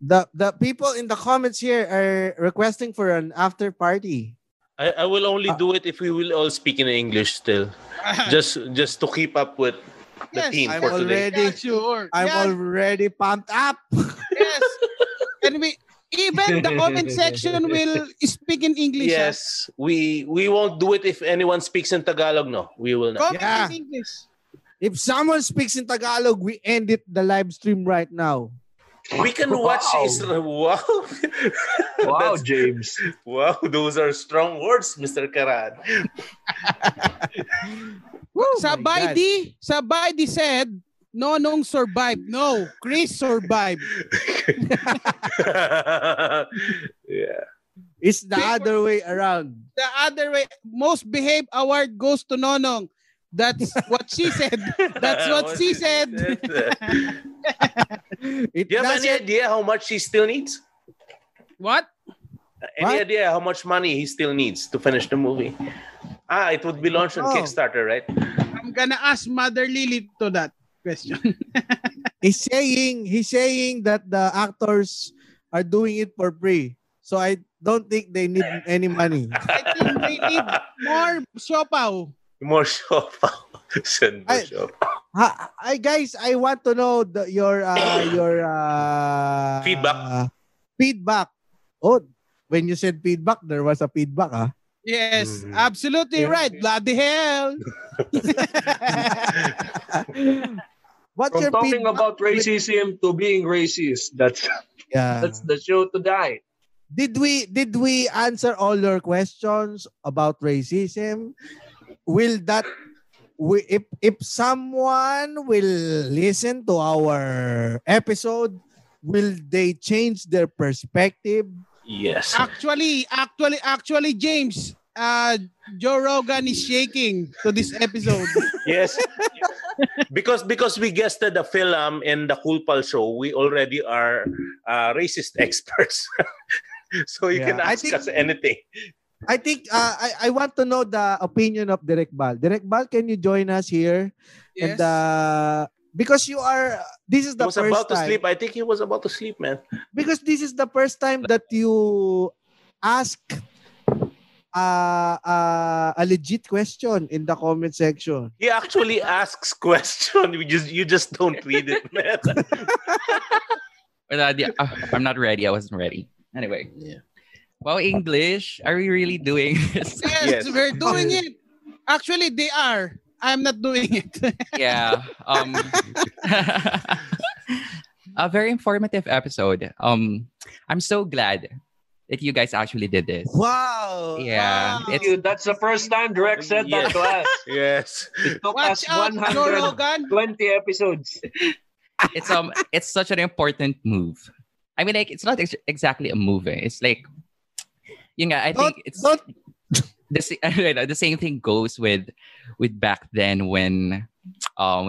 The people in the comments here are requesting for an after party. I will only do it if we will all speak in English still. Just to keep up with the theme for today. I'm already pumped up. Yes. And we even the comment section will speak in English. Yes. Huh? We won't do it if anyone speaks in Tagalog. No, we will not. Comment in English. If someone speaks in Tagalog, we end it the live stream right now. We can watch Israel. Wow, James. Wow, those are strong words, Mr. Karaan. Sabay di said, Nonong survived. No, Chris survived. Yeah. It's the other way around. The other way. Most Behaved Award goes to Nonong. That's what she said. That's what she said. Do you have any idea how much he still needs? What? Any idea how much money he still needs to finish the movie? Ah, it would be launched on Kickstarter, right? I'm gonna ask Mother Lily to that question. He's saying that the actors are doing it for free. So I don't think they need any money. I think they need more siopaw. More shop. Send more shop. Hi guys, I want to know your feedback. Oh, when you said feedback, there was a feedback, huh? Yes, absolutely right. Bloody hell. What's from your talking about racism to being racist. That's the show to die. Did we answer all your questions about racism? If someone will listen to our episode, will they change their perspective? Yes. Actually, James, Joe Rogan is shaking to this episode. Yes. Because we guested the film in the KoolPals show, we already are racist experts. So you can ask us anything. I think I want to know the opinion of Direk Val. Direk Val, can you join us here? Yes. And because you are, this is the first time. He was about to sleep. I think he was about to sleep, man. Because this is the first time that you ask a legit question in the comment section. He actually asks question. You just don't read it, man. I'm not ready. I wasn't ready. Anyway. Yeah. Wow, English? Are we really doing this? Yes, we're doing it. Actually, they are. I'm not doing it. Yeah. A very informative episode. I'm so glad that you guys actually did this. Wow. Yeah. Wow. That's the first time Direk said that to us. Yes. It took us 120 episodes. It's such an important move. I mean, like, it's not exactly a move. It's like, I think the same thing goes with back then when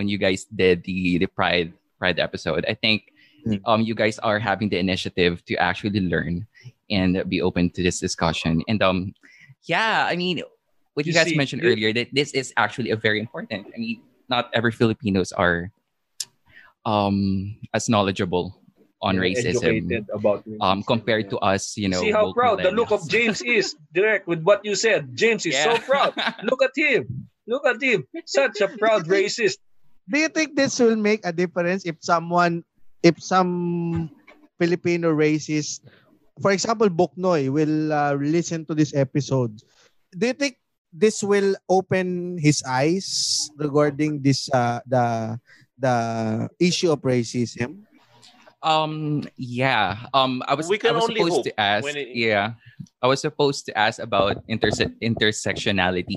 you guys did the Pride episode. I think you guys are having the initiative to actually learn and be open to this discussion. And I mean, what you guys mentioned earlier, that this is actually a very important. I mean, not every Filipinos are as knowledgeable on racism about racism compared to us, See how proud the look of James is, Direk, with what you said. James is so proud. Look at him. Such a proud racist. Do you think this will make a difference if some Filipino racist, for example, Buknoy, will listen to this episode? Do you think this will open his eyes regarding this the issue of racism? I was supposed to ask about intersectionality.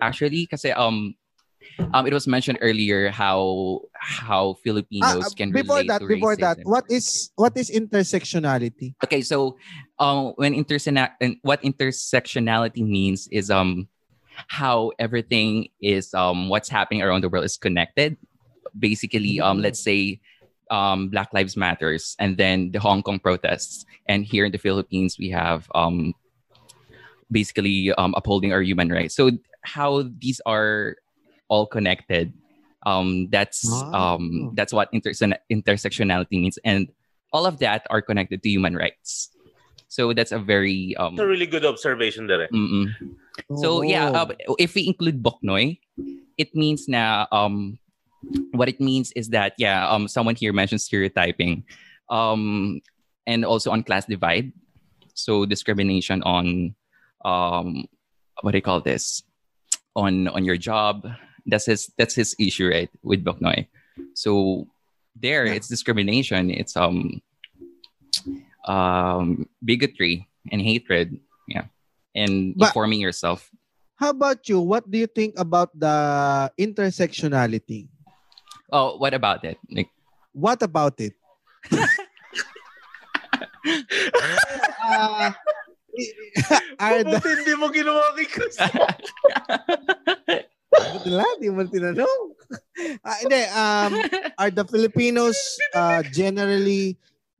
Actually, kasi it was mentioned earlier how Filipinos can relate to racism. Before that, what is intersectionality? Okay, so what intersectionality means is how everything is what's happening around the world is connected. Basically, let's say Black Lives Matters, and then the Hong Kong protests, and here in the Philippines we have upholding our human rights. So how these are all connected, that's what intersectionality means. And all of that are connected to human rights. So that's a very... That's a really good observation there. So yeah, if we include Buknoy, it means na... what it means is that, yeah, someone here mentioned stereotyping. And also on class divide. So discrimination on... what do you call this? On your job. That's his issue, right? With Buknoy. So there, it's discrimination. It's bigotry and hatred. Yeah. And informing yourself. How about you? What do you think about the intersectionality? Oh, what about it? Like, what about it? Mabuti hindi mo ginawa kay Chris. Hindi mo tinanong. Hindi, are the Filipinos generally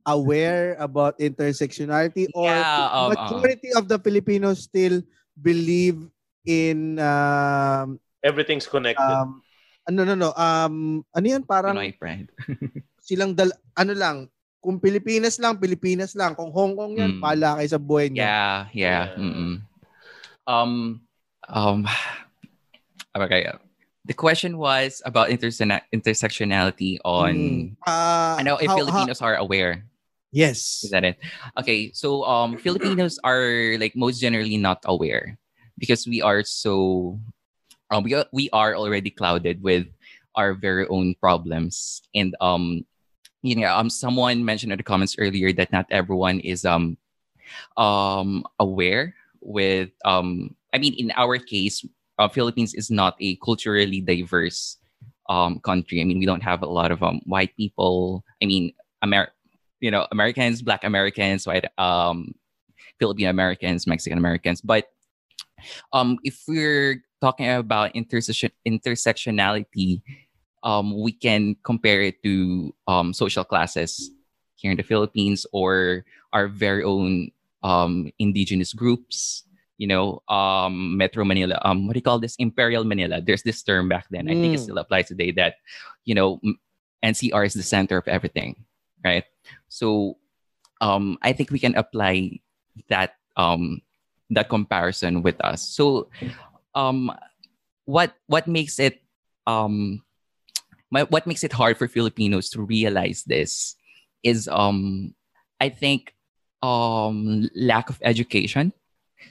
aware about intersectionality, or majority of the Filipinos still believe in everything's connected? No. Ano yan? Parang Pinoy pride. Silang ano lang, kung Pilipinas lang, Pilipinas lang. Kung Hong Kong yan, pala kayo sa buhay niya. Yeah. Okay. The question was about intersectionality on if Filipinos are aware. Yes. Is that it? Okay. So Filipinos are like most generally not aware because we are so we are already clouded with our very own problems. And someone mentioned in the comments earlier that not everyone is aware with in our case, Philippines is not a culturally diverse country. I mean, we don't have a lot of white people. I mean, Americans, Black Americans, white Filipino Americans, Mexican Americans. But if we're talking about intersectionality, we can compare it to social classes here in the Philippines, or our very own indigenous groups. Metro Manila. What do you call this? Imperial Manila. There's this term back then. I think it still applies today that, NCR is the center of everything, right? So I think we can apply that that comparison with us. So what makes it what makes it hard for Filipinos to realize this is, I think, lack of education.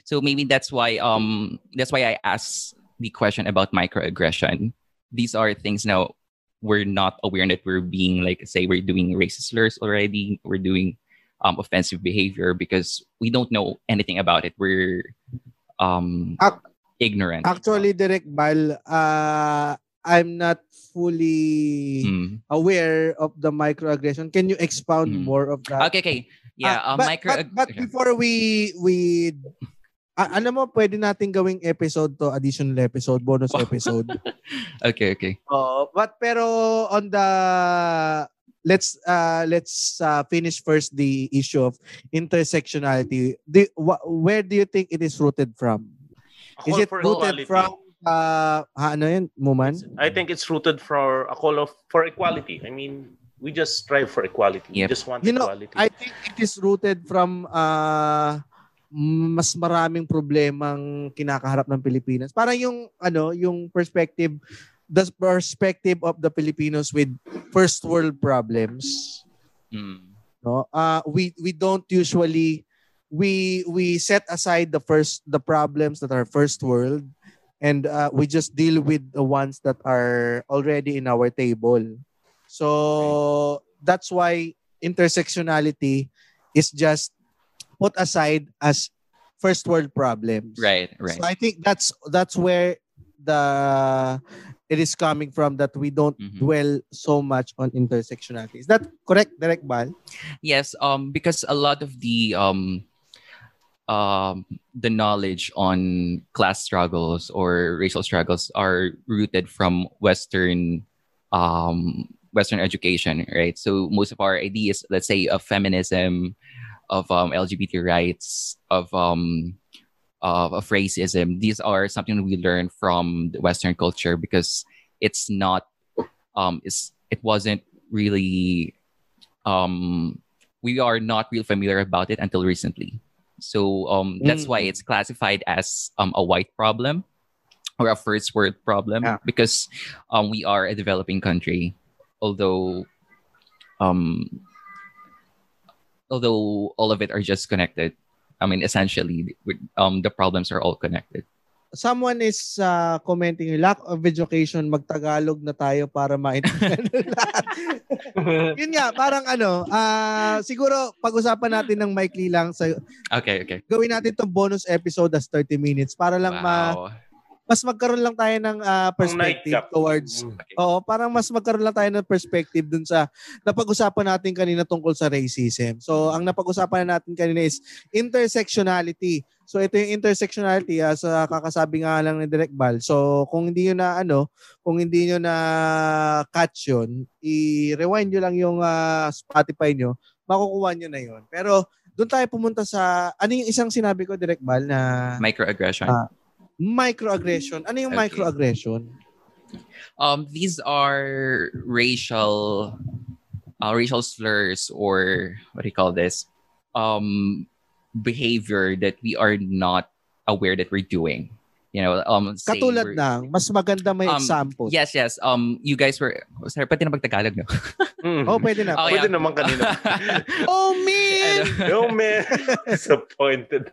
So maybe that's why I asked the question about microaggression. These are things now we're not aware that we're being, we're doing racist slurs already. We're doing offensive behavior because we don't know anything about it. We're ignorant. Actually, Direk Val, I'm not fully aware of the microaggression. Can you expound more of that? Okay. Yeah, but before we ano mo, pwede nating gawing episode to, additional episode, bonus episode. Okay. But pero on the let's finish first the issue of intersectionality. Where do you think it is rooted from? Is it rooted from ano yun, Muman? I think it's rooted for a call for equality. I mean, we just strive for equality. Yep. We just want equality. I think it is rooted from mas maraming problemang kinakaharap ng Pilipinas. Parang yung perspective, the perspective of the Filipinos with first world problems. No? We don't usually we set aside the problems that are first world, and we just deal with the ones that are already in our table. So that's why intersectionality is just put aside as first world problems. Right. So I think that's where it is coming from, that we don't dwell so much on intersectionality. Is that correct, Direk Val? Yes, because a lot of the knowledge on class struggles or racial struggles are rooted from Western education, right? So most of our ideas, let's say, of feminism, of LGBT rights, of racism, these are something we learn from the Western culture because it's not, it wasn't really we are not real familiar about it until recently. So that's why it's classified as a white problem or a first world problem, because we are a developing country. Although all of it are just connected. I mean, essentially, the problems are all connected. Someone is commenting, lack of education, magtagalog na tayo para maintindihan lahat. Yun nga, parang ano, siguro pag-usapan natin ng Mike Lee lang. Sa, okay. Gawin natin itong bonus episode as 30 minutes para lang mas magkaroon lang tayo ng perspective towards... Okay. Oo, parang mas magkaroon lang tayo ng perspective dun sa napag-usapan natin kanina tungkol sa racism. So, ang napag-usapan natin kanina is intersectionality. So ito yung intersectionality sa kakasabi nga lang ni Direk Val. So kung hindi niyo na kung hindi niyo na catch 'yon, i-rewind niyo lang yung Spotify niyo, makukuha niyo na 'yon. Pero doon tayo pumunta sa ano yung isang sinabi ko, Direk Val, na microaggression. Microaggression. Ano yung microaggression? These are racial slurs or what do you call this? Behavior that we are not aware that we're doing, you know. Katulad ng mas maganda may example. Yes. You guys were sorry, pati na magtagalog no. Oh, pwede na. Oh, pwede naman kanina. Oh man. Oh man. Disappointed.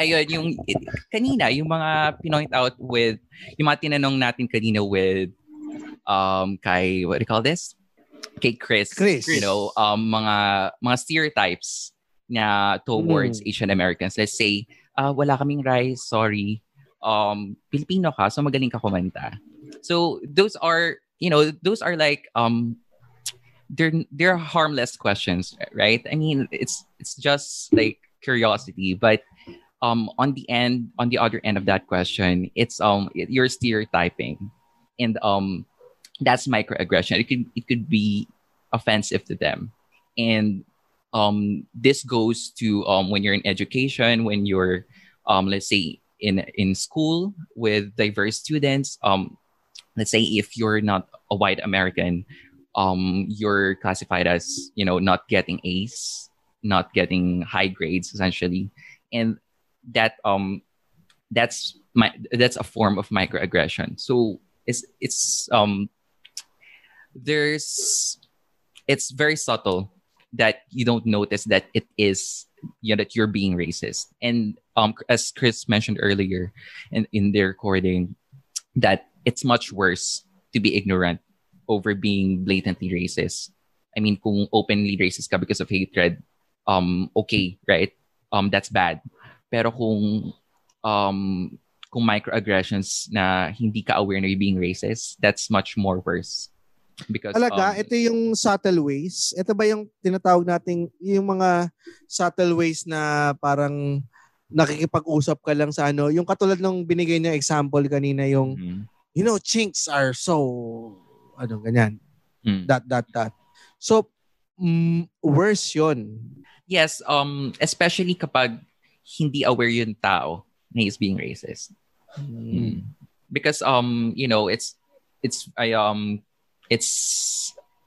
Ayun yung kanina yung mga pinoint out with yung mga tinanong natin kanina with kay what do you call this? Kay Chris. You know, mga stereotypes na towards Asian Americans. Let's say, wala kaming rice, sorry. Pilipino ka, so magaling ka kumanta. So those are like they're harmless questions, right? I mean, it's just like curiosity, but on the other end of that question, it's you're stereotyping, and that's microaggression. It could be offensive to them, and this goes to when you're in education, when you're let's say in school with diverse students, let's say if you're not a white American, you're classified as, you know, not getting A's, not getting high grades essentially, and that that's a form of microaggression. So it's very subtle that you don't notice that it is, you know, that you're being racist. And as Chris mentioned earlier in the recording, that it's much worse to be ignorant over being blatantly racist. I mean, kung openly racist ka because of hatred, okay, right? That's bad. Pero kung microaggressions na hindi ka aware na you're being racist, that's much more worse. Because talaga, ito yung subtle ways. Ito ba yung tinatawag nating yung mga subtle ways na parang nakikipag-usap ka lang sa ano? Yung katulad nung binigay niya example kanina, yung you know, chinks are so ano, ganyan. That. So worse yun. Yes, especially kapag hindi aware yung tao na is being racist. Because you know, it's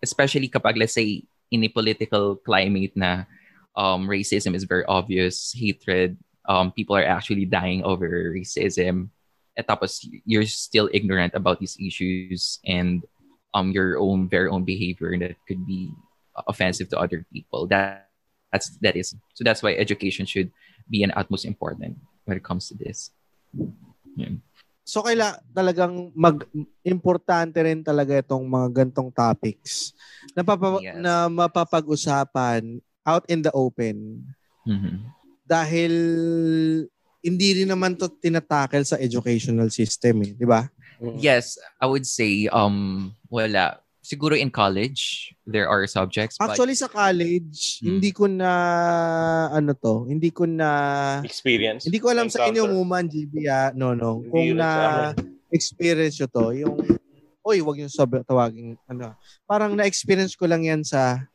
especially kapag, let's say, in a political climate na racism is very obvious, hatred, people are actually dying over racism, at tapos you're still ignorant about these issues and your own very own behavior that could be offensive to other people. That is so that's why education should be an utmost important when it comes to this. Yeah. So kailangan talagang importante rin talaga itong mga gantong topics na, na mapapag-usapan out in the open. Dahil hindi rin naman to tinatackle sa educational system, eh, di ba? Yes, I would say wala. Siguro in college there are subjects. Actually sa college, hindi ko na experience. Hindi ko alam encounter. Sa inyo Muman, GB, no. Kung na experience yo to, yung oy, wag yung tawagin ano. Parang na-experience ko lang yan sa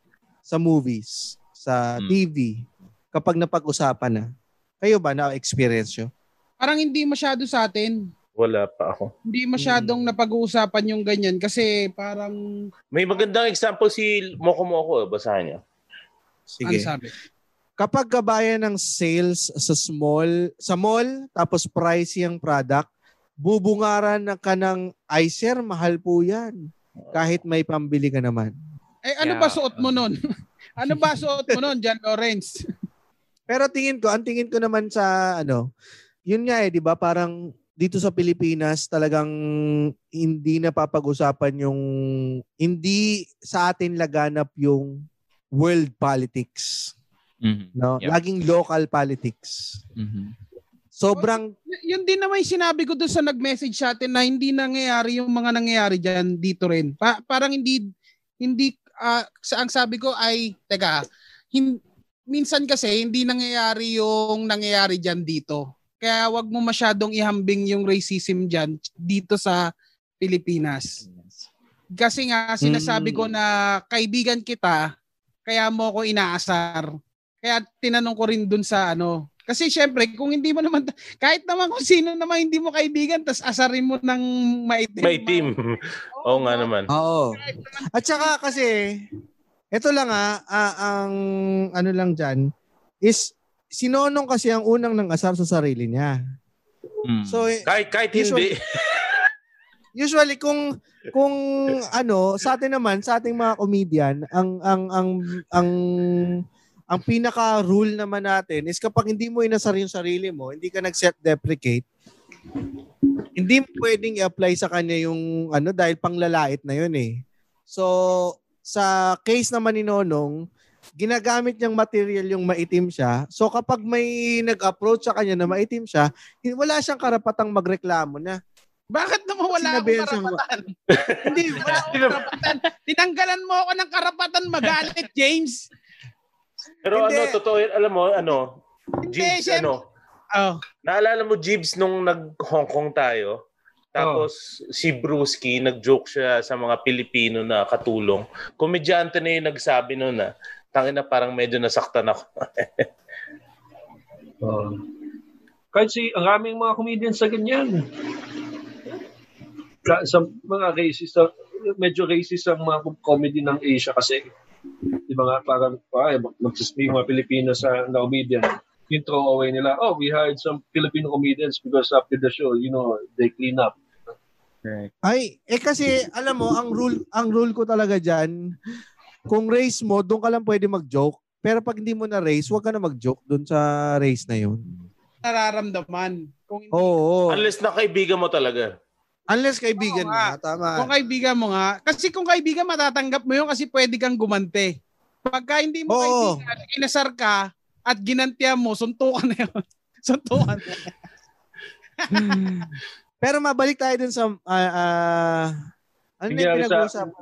movies, sa TV kapag napag-usapan na. Kayo ba na-experience yo? Parang hindi masyado sa atin. Wala pa ako. Hindi masyadong napag-uusapan yung ganyan kasi parang... May magandang example si Moko, basahin niya. Sige. Ano sabi? Kapag kabayan ng sales sa mall, tapos pricey ang product, bubungaran ka ng, ay sir, mahal po yan. Kahit may pambili ka naman. Eh, ano ba suot mo nun? Ano ba suot mo nun, John Lawrence? Pero ang tingin ko naman sa, ano, yun nga eh, di ba? Parang dito sa Pilipinas, talagang hindi napapag-usapan yung, hindi sa atin laganap yung world politics. Mm-hmm. No? Yep. Laging local politics. Mm-hmm. Sobrang... Yun din naman yung sinabi ko doon sa nag-message sa atin na hindi nangyayari yung mga nangyayari dyan dito rin. Parang hindi ang sabi ko ay, teka, minsan kasi hindi nangyayari yung nangyayari dyan dito. Kaya wag mo masyadong ihambing yung racism dyan dito sa Pilipinas. Kasi nga sinasabi ko na kaibigan kita, kaya mo ko inaasar. Kaya tinanong ko rin dun sa ano. Kasi syempre, kung hindi mo naman, kahit naman kung sino naman hindi mo kaibigan, tas asarin mo ng maitim. Maitim. Oo nga naman. Oo. At saka kasi, ito lang ang ano lang dyan, is si Nonong kasi ang unang nangasar sa sarili niya. Hmm. So, kahit usually, hindi. Usually kung ano, sa atin naman, sa ating mga comedian, ang pinaka rule naman natin is kapag hindi mo inasar yung sarili mo, hindi ka nag-self-deprecate, hindi mo pwedeng i-apply sa kanya yung ano dahil panglalait na yun eh. So, sa case naman ni Nonong, ginagamit niyang material yung maitim siya. So, kapag may nag-approach sa kanya na maitim siya, wala siyang karapatang magreklamo na. Bakit naman wala akong karapatan? Hindi, wala akong karapatan. Tinanggalan mo ako ng karapatan magalit, James. Pero hindi. Ano, totoo, alam mo, ano, Jibs, ano, naalala mo, Jibs, nung nag-Hong Kong tayo, tapos si Bruschi, nag-joke siya sa mga Pilipino na katulong. Komedyante na yung nagsabi nun na, tangina parang medyo nasaktan ako. Kasi ang raming mga comedians sa ganyan. Sa mga racist, medyo racist ang mga comedy ng Asia kasi. Di ba nga, parang magsasabi mga Pilipino sa comedian, yung throwaway nila, oh, we hired some Filipino comedians because after the show, you know, they clean up. Okay. Ay, kasi, alam mo, ang rule ko talaga dyan, kung race mo, doon ka lang pwede mag-joke, pero pag hindi mo na race, huwag ka na mag-joke doon sa race na yun. Nararamdaman. Kung hindi, unless na kaibigan mo talaga. Unless kaibigan mo, tama. Kung kaibigan mo nga. Kasi kung kaibigan, matatanggap mo yun kasi pwede kang gumante. Pagka hindi mo kaibigan, inasar ka at ginantihan mo, suntukan na yun. Suntukan na yun. Pero mabalik tayo dun sa...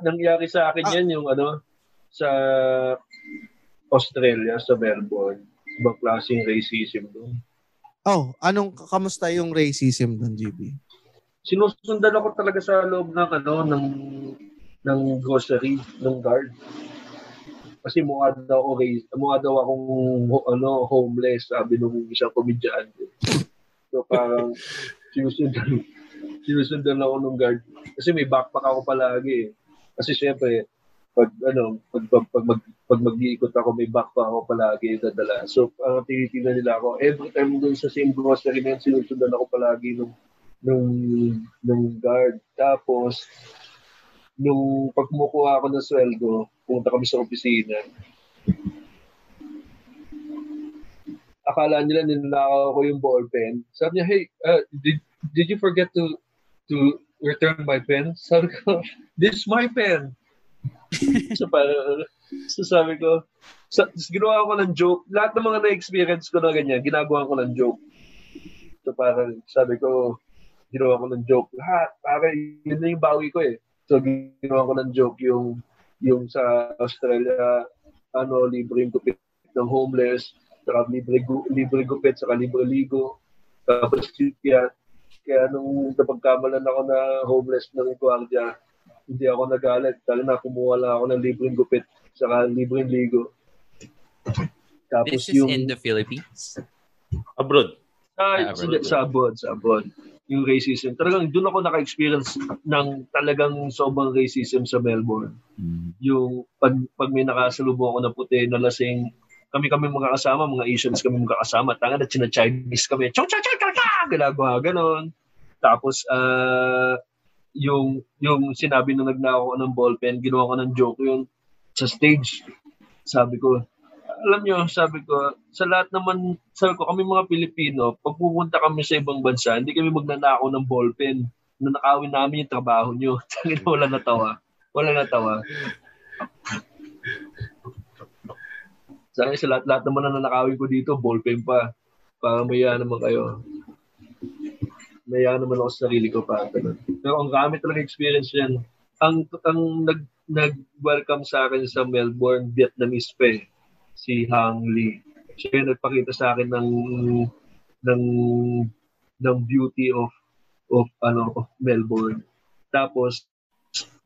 nangyari sa akin yan yung ano, sa Australia, sa Melbourne. Ibang klaseng racism doon. Oh, kamusta yung racism doon, GB? Sinusundan ako talaga sa loob ng ano ng grocery ng guard. Kasi mukha daw akong ano homeless, sabi nung isang komedyante. So parang sinusundan ako ng guard. Kasi may backpack ako palagi. Kasi syempre pag mag-iikot ako may backpack ako palagi dadala. So ang tinitingnan nila ako every time doon sa same grocery na sinusundan ako palagi nung guard. Tapos, nung pagmukuha ako ng sweldo, pumunta kami sa opisina. Akala nila ninlakaw ko yung ball pen. Sabi niya, hey, did you forget to return my pen? Sabi ko, this is my pen. So sabi ko, ginawa ko ng joke. Lahat ng mga na-experience ko na ganyan, ginagawa ko ng joke. So parang sabi ko, ginawa ko ng joke lahat. Para yun na yung bawi ko eh. So, ginawa ko ng joke yung sa Australia, ano, libreng gupit ng homeless, saka libre gupit, saka libre ligo. Tapos, kaya nung napagkamalan ako na homeless ng guardia, hindi ako nagalit. Dahil na, kumuha lang ako ng libreng gupit, saka libreng ligo. Tapos, this is in the Philippines? Abroad? Sa abroad. yung racism. Talagang doon ako naka-experience ng talagang sobrang racism sa Melbourne. Mm. Yung pag may nakasalubong ako na puti, na lasing, kami mga kasama, mga Asians kami mga kasama, tanga na China-Chinese kami, galagawa, ganon. Tapos, yung sinabi na nagnakaw ko ng ballpen, ginawa ko ng joke yun sa stage. Sabi ko, alam nyo, sabi ko, sa lahat naman, sabi ko, kami mga Pilipino, pag pupunta kami sa ibang bansa, hindi kami magnanakaw ng ballpen. Nanakawin namin yung trabaho nyo. Wala natawa. Wala natawa. Sabi, sa lahat naman na nanakawin ko dito, ballpen pa. Para maya naman kayo. Maya naman ako sa sarili ko pa. Pero ang kami talaga experience yan. Ang nag-welcome sa akin sa Melbourne, Vietnamese pa eh. Si Hang Li. Siya nagpakita sa akin ng beauty of Melbourne. Tapos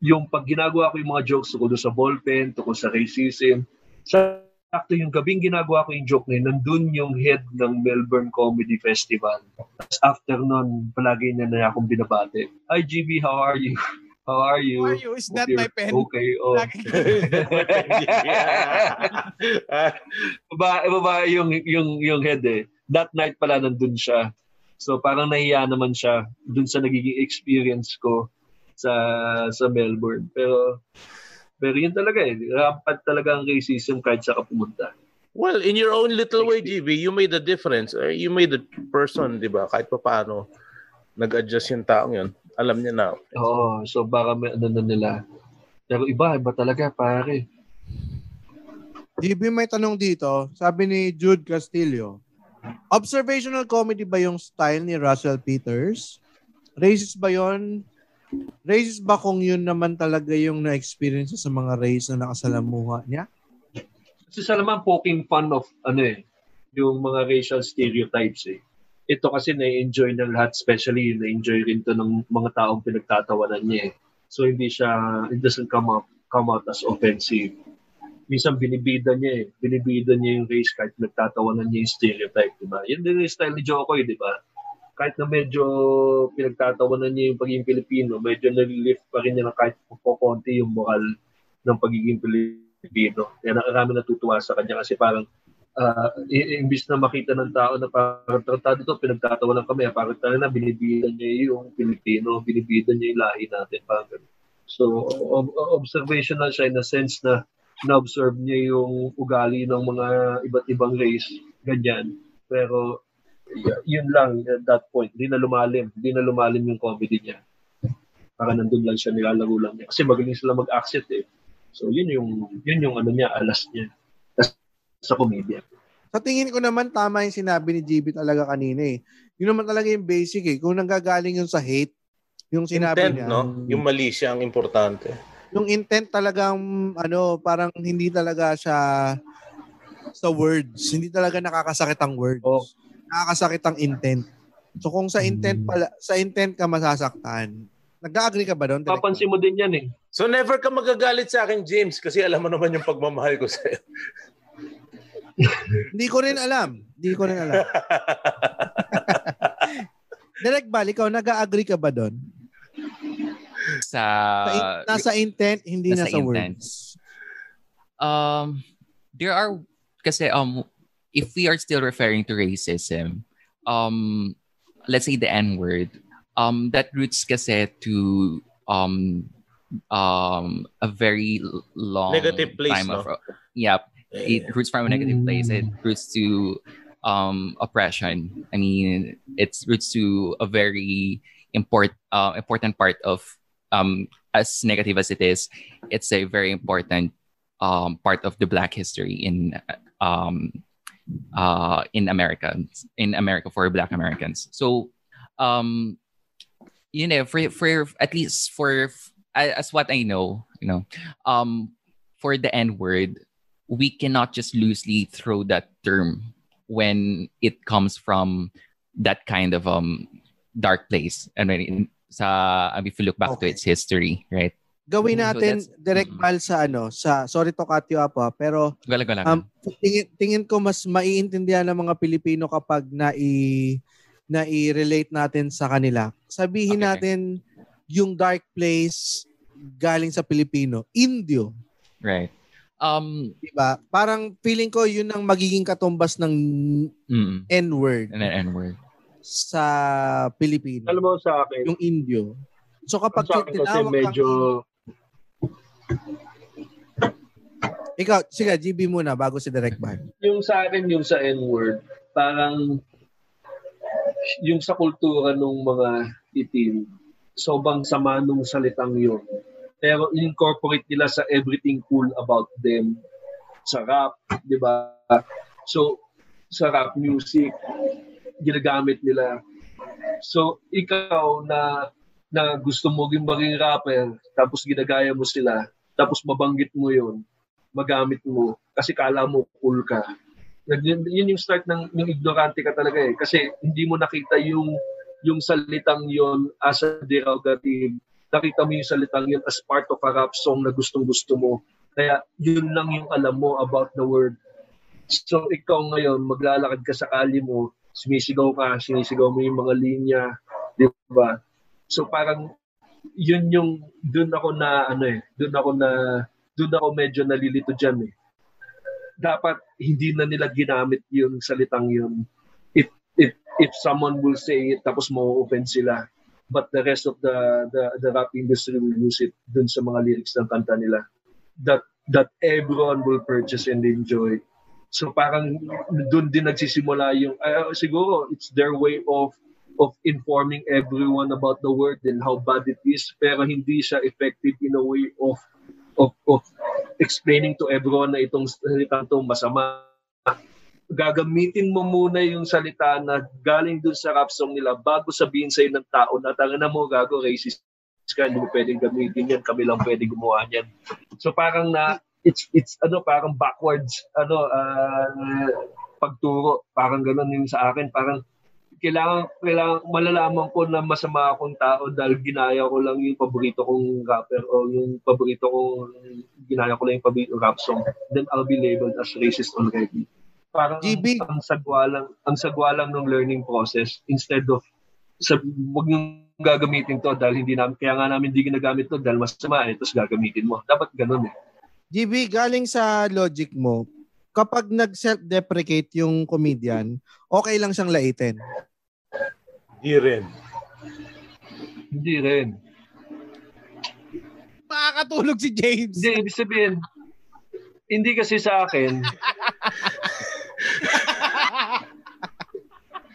yung pag ginagawa ko yung mga jokes ko doon sa ballpen, tungkol sa racism, sakto yung gabing ginagawa ko yung joke na yun, nandun yung head ng Melbourne Comedy Festival. Tapos after nun, palagi na akong binabate. Hi JB, how are you? How are you? How are you? Is that my pen? Okay, oh. Babae yung head eh. That night pala nandun siya. So parang nahiya naman siya dun sa nagiging experience ko sa Melbourne. Pero yun talaga eh. Rapat talaga ang racism kahit saka pumunta. Well, in your own little way, GB, you made a difference. You made the person, di ba? Kahit pa paano nag-adjust yung taong yun. Alam niya na. Oo, so baka may ano na nila. Pero iba talaga, pare. JB, may tanong dito. Sabi ni Jude Castillo, observational comedy ba yung style ni Russell Peters? Racist ba yon? Racist ba kung yun naman talaga yung na-experience sa mga race na nakasalamuha niya? Kasi siya naman poking fun of yung mga racial stereotypes eh. Ito kasi na-enjoy ng lahat, especially na-enjoy rin to ng mga taong pinagtatawanan niya. So hindi siya, it doesn't come out as offensive. Minsan binibida niya yung race kahit nagtatawanan niya yung stereotype, diba? Yan din yung style ni Jokoy, diba? Kahit na medyo pinagtatawanan niya yung pagiging Pilipino, medyo nalilift pa rin niya ng kahit konti yung moral ng pagiging Pilipino. Kaya nakarami natutuwa sa kanya kasi parang imbis na makita ng tao na parang tratado ito, pinagtatawanan kami, parang tayo na binibida niya yung Pilipino, binibida niya yung lahi natin. Parang. So, observational siya in a sense na na-observe niya yung ugali ng mga iba't ibang race, ganyan. Pero, yun lang at that point. Hindi na lumalim yung comedy niya. Parang nandun lang siya, nilalaro lang niya. Kasi magaling sila mag-accept eh. So, yun yung alas niya sa komedya. Sa tingin ko naman, tama yung sinabi ni JB talaga kanina eh. Yun naman talaga yung basic eh. Kung nanggagaling yun sa hate, yung sinabi intent, niya. No? Yung mali siya ang importante. Yung intent talagang, parang hindi talaga siya sa words. Hindi talaga nakakasakit ang words. Oh. Nakakasakit ang intent. So kung sa intent pala, sa intent ka masasaktan. Nag-agree ka ba doon? Papansin mo din yan eh. So never ka magagalit sa akin, James, kasi alam mo naman yung pagmamahal ko sa'yo. Hindi ko rin alam. Direk Val, ikaw, nag-agree ka ba doon? Nasa intent, hindi nasa words. There are, kasi if we are still referring to racism, let's say the N-word, that roots kasi to a very long negative place, time of... No? Yeah. It roots from a negative place. It roots to oppression. I mean, it roots to a very important part of, as negative as it is, it's a very important part of the Black history in America for Black Americans. So, for at least for as what I know, for the N-word. We cannot just loosely throw that term when it comes from that kind of dark place. And if you look back to its history, right? Gawin natin Direk Val sa sorry to cut you up pero tingin ko mas maiintindihan ng mga Pilipino kapag na i-relate natin sa kanila. Sabihin natin yung dark place galing sa Pilipino, Indio. Right. Diba? Parang feeling ko yun ang magiging katumbas ng N-word. And an N-word. Sa Pilipino. Alam mo sa akin? Yung Indio. So kapag tinawag medyo... Ikaw, sige, GB muna bago si Direk Ban. Yung sa akin, yung sa N-word, parang yung sa kultura ng mga itim, sobrang sama nung salitang yun. Pero incorporate nila sa everything cool about them. Sa rap, di ba? So, sa rap music, ginagamit nila. So, ikaw na gusto mo maging rapper, tapos ginagaya mo sila, tapos mabanggit mo yun, magamit mo kasi kala mo cool ka. Yun yung start ng ignorante ka talaga eh. Kasi hindi mo nakita yung salitang yon as a derogative. Nakita mo yung salitang yon as part of a rap song na gustong-gusto mo. Kaya yun lang yung alam mo about the word. So ikaw ngayon, maglalakad ka sa kali mo, sinisigaw mo yung mga linya. Di ba? So parang yun yung doon ako medyo nalilito dyan eh. Dapat hindi na nila ginamit yung salitang yun. If someone will say it, tapos ma-open sila. But the rest of the rap industry will use it dun sa mga lyrics ng kanta nila. That everyone will purchase and enjoy. So parang dun din nagsisimula yung, siguro it's their way of informing everyone about the word and how bad it is. Pero hindi siya effective in a way of explaining to everyone na itong salitang to masama. Gagamitin mo muna yung salita na galing dun sa rap song nila bago sabihin sa'yo ng tao na tangina mo, gago, racist ka, hindi mo pwedeng gamitin yan, kami lang pwedeng gumawa yan. So parang parang backwards, pagturo, parang ganun yung sa akin, parang kailangan malalaman ko na masama akong tao dahil ginaya ko lang yung paborito kong rapper o yung paborito kong ginaya ko lang yung paborito rap song, then I'll be labeled as racist already. Parang GB. ang sagwa lang ng learning process instead of wag niyong gagamitin to dahil hindi ginagamit to dahil masama eh, tapos gagamitin mo. Dapat ganun eh. GB, galing sa logic mo, kapag nag-self-deprecate yung comedian, okay lang siyang laitin? Hindi rin. Makakatulog si James. Hindi, ibig sabihin, hindi kasi sa akin.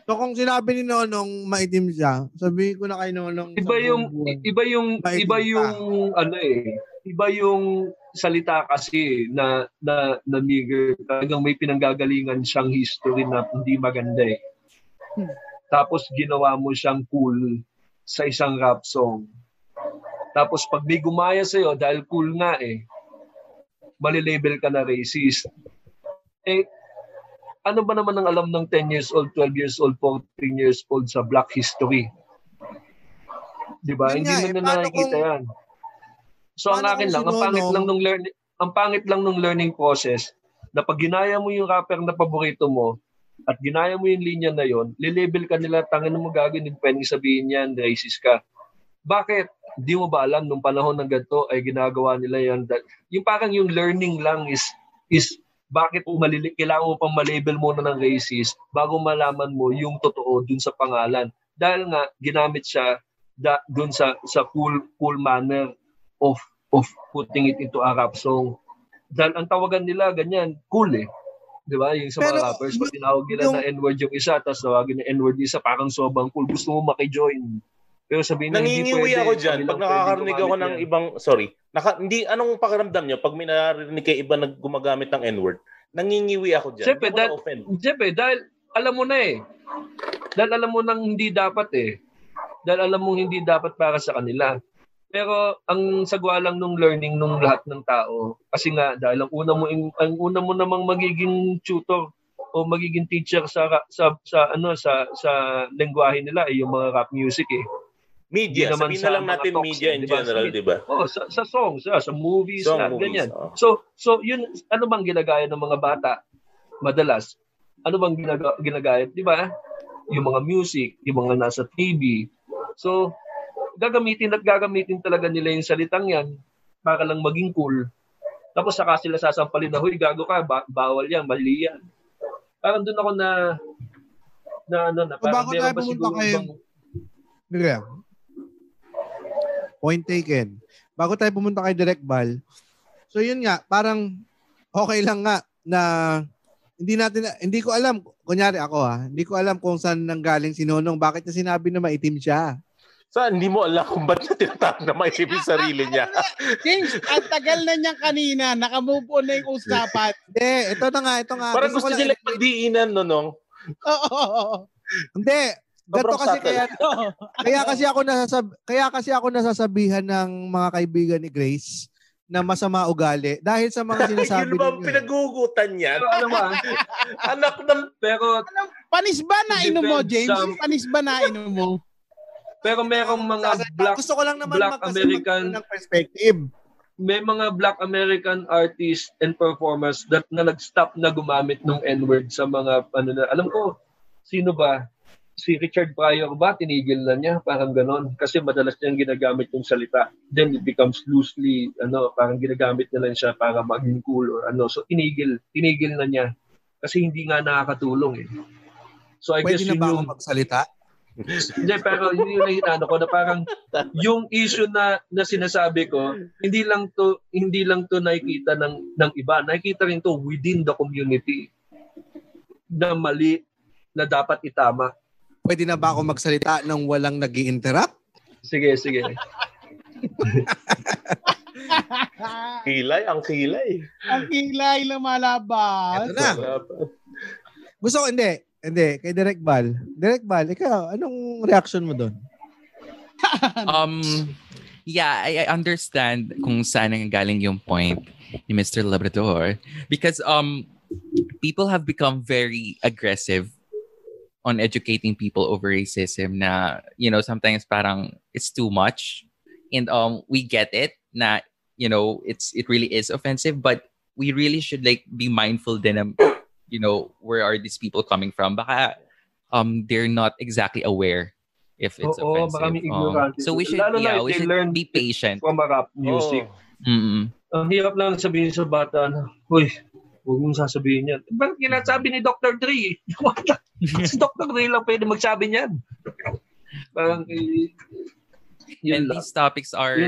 So kung sinabi ni Nonong maitim siya, sabihin ko na kay Nonong iba yung salita kasi na nigger, talagang may pinanggagalingan siyang history na hindi maganda eh. Tapos ginawa mo siyang cool sa isang rap song. Tapos pag may gumaya sa'yo dahil cool nga eh, malilabel ka na racist. Eh, ano ba naman ang alam ng 10 years old, 12 years old, 14 years old sa black history? Diba? Hindi mo na nakikita yan. So ang akin lang, ang pangit lang nung learning process na pag ginaya mo yung rapper na paborito mo at ginaya mo yung linya na yon, lilabel ka nila, tangin mo gagawin, pwedeng sabihin yan, racist ka. Bakit? Di mo ba alam nung panahon ng ganito ay ginagawa nila yan? Yung parang yung learning lang is bakit kailangan mo pang malabel muna ng racist bago malaman mo yung totoo dun sa pangalan? Dahil nga, ginamit siya dun sa cool manner of putting it into a rap song. Dahil ang tawagan nila, ganyan, cool eh. Diba? Yung sa mga rappers, pag tinawag nila na N-word yung isa, tapos nawagin na N-word yung isa, parang sobrang cool. Gusto mo makijoin. Pero sabihin na hindi pwede. Nangingiwi ako dyan pag nakakarinig ako ng ibang, anong pakiramdam nyo pag may narinig kayo iba na gumagamit ng N-word? Nangingiwi ako dyan. Siyempre, dahil alam mo na eh. Dahil alam mo nang hindi dapat eh. Dahil alam mo hindi dapat para sa kanila. Pero ang sagwa lang nung learning nung lahat ng tao, kasi nga dahil ang una mo namang magiging tutor o magiging teacher sa lengguwahe nila ay yung mga rap music eh. Media, sabihin na lang natin talks, media in general, di ba? Oh, sa songs, sa movies, ganyan. Oh. So yun, ano bang ginagaya ng mga bata madalas? Ano bang ginagaya, di ba? yung mga music, yung mga nasa TV. So, gagamitin talaga nila yung salitang yan para lang maging cool. Tapos saka sila sasampalin na, "Hoy, gago ka, bawal yan, mali yan." Parang doon ako na parang bago tayo pumunta kayo. Direk. Point taken. Bago tayo pumunta kay Direk Val. So yun nga, parang okay lang nga na hindi ko alam, kunyari ako hindi ko alam kung saan nanggaling si Nonong, bakit niya sinabi na maitim siya. Saan? Hindi mo alam kung ba't niya tinatawag na maitim yung sarili niya. James, ang tagal na niya kanina, nakamove on na yung usapan. Hindi, ito nga. Parang gusto sila pagdiinan, Nonong. Oo. Hindi, ganito kasi kaya kasi ako nasasabihan ng mga kaibigan ni Grace na masama ugali dahil sa mga sinasabi niya. Yung pinagugutan niya. Ano ba? Anak ng pero panis ba na ino mo, James? Panis ba na ino mo? Pero merong mga black, gusto ko lang naman black American ng perspective. May mga black American artists and performers that na nag-stop na gumamit ng N-word sa mga ano na. Alam ko sino ba? Si Richard Pryor ba, tinigil na niya, parang ganon. Kasi madalas niyang ginagamit yung salita. Then it becomes loosely, parang ginagamit na lang siya para maging cool or ano. So tinigil na niya. Kasi hindi nga nakakatulong eh. So I guess yun yung... Pwede na ba akong magsalita? Hindi, pero yun yung hinano ko na parang yung issue na sinasabi ko, hindi lang to nakikita ng iba. Nakikita rin to within the community na mali na dapat itama. Pwede na ba ako magsalita nang walang nag-i-interrupt? Sige. Ang kilay lumalabas. Ito na. Gusto ko, hindi. Kay Direk Val, ikaw, anong reaction mo doon? Yeah, I understand kung saan nanggaling yung point ni Mr. Labrador. Because people have become very aggressive on educating people over racism na, sometimes parang it's too much. And we get it na, it really is offensive, but we really should be mindful din where are these people coming from? Baka they're not exactly aware if it's offensive. So we should, we should be patient. From rap music. Mm-hmm. Ang hirap lang sabihin sa bata na, "Uy, huwag mong sasabihin yan." Bakit kinasabi ni Dr. Dre? Si Dr. Dre lang pwede magsabi niyan. Parang, and lang. These topics are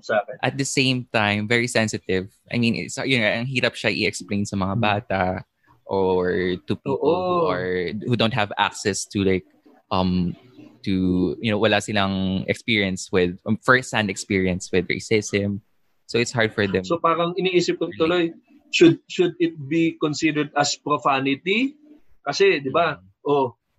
sa akin. At the same time, very sensitive. I mean, it's, ang hirap siya i-explain sa mga bata or to people who don't have access to wala silang experience with, first-hand experience with racism. So it's hard for them. So parang iniisip ko tuloy, should it be considered as profanity? Kasi, di ba,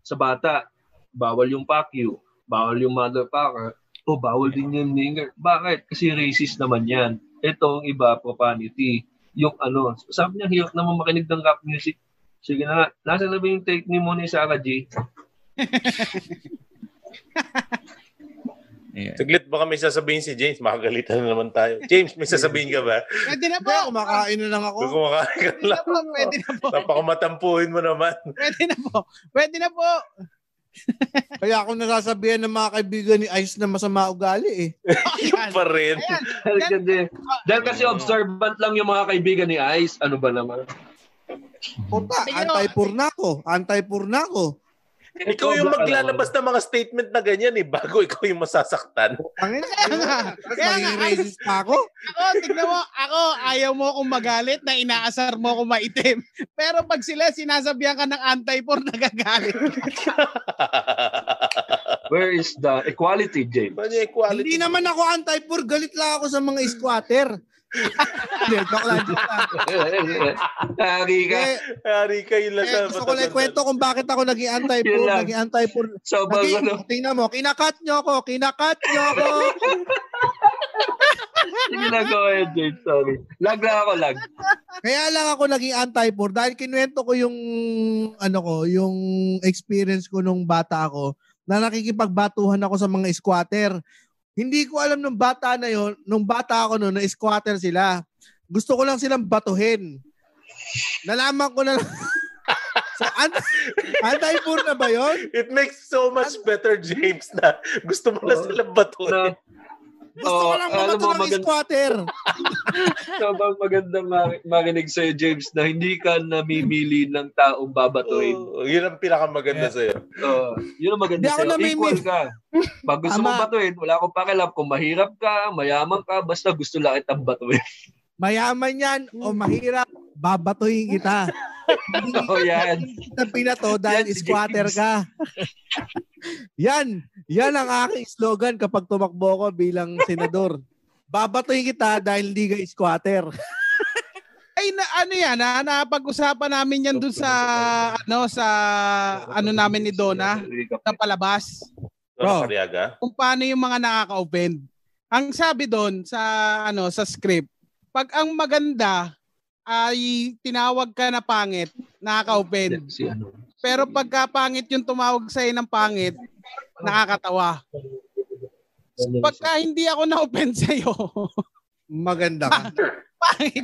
sa bata, bawal yung pakyu, bawal yung motherfucker, bawal din yung nigger. Bakit? Kasi racist naman yan. Itong iba, profanity. Yung ano, sabi niya, hirap naman makinig ng rap music. Sige na nga, nasa labi yung take ni Moni Sarah G. Yeah. Saglit, baka may sasabihin si James. Makagalitan na naman tayo. James, may sasabihin ka ba? Pwede na po. Kumakain na lang ako. Kumakain ka lang. Pwede na po. Napakamatampuhin mo naman. Pwede na po. Kaya ako nasasabihan ng mga kaibigan ni Ice na masama ugali eh. Yun pa rin. Dahil kasi observant lang yung mga kaibigan ni Ice. Ano ba naman? Puta, antay-purna ko. Ikaw yung maglalabas ng mga statement na ganyan eh, bago ikaw yung masasaktan. Maging racist pa ako? Ako, tignan mo, ayaw mo akong magalit na inaasar mo akong maitim. Pero pag sila, sinasabihan ka ng anti-porn, nagagalit. Where is the equality, James? Equality? Hindi naman ako anti-porn, galit lang ako sa mga squatter. Hari ka yun lang. Gusto ko lang kwento kung bakit ako naging anti-poor. So, tingnan mo, kinakat nyo ako. Ginagawa yun, James, sorry. Lag lang ako. Kaya lang ako naging anti-poor dahil kinuwento ko yung experience ko nung bata ako na nakikipagbatuhan ako sa mga squatter. Hindi ko alam nung bata ako noon, na squatter sila. Gusto ko lang silang batuhin. Nalaman ko na lang. So, anti-porn na ba yun? It makes so much better, James, na gusto mo na silang batuhin. Gusto ko lang mamato ng squatter. Sabang maganda marinig sa'yo, James, na hindi ka namimili ng taong babatuin. Yun ang pinakamaganda sa'yo. Yun ang maganda sa'yo. Equal ka. Pag gusto mong batuin, wala akong pakialam kung mahirap ka, mayaman ka, basta gusto lang itang batuin. Mayaman yan o mahirap, babatuhin kita. Hindi kita pinato dahil squatter ka. Yan ang aking slogan kapag tumakbo ko bilang senador. Babatuhin kita dahil hindi ka squatter. Ay, ano yan? Napag-usapan namin yan doon sa namin ni Donna na palabas. Bro, kung paano yung mga nakaka-offend. Ang sabi doon sa script, pag ang maganda ay tinawag ka na pangit, nakaka-offend. Pero pagka pangit yung tumawag sa'yo ng pangit, nakakatawa. Pagka hindi ako na-offend sa'yo, maganda ka. Pangit.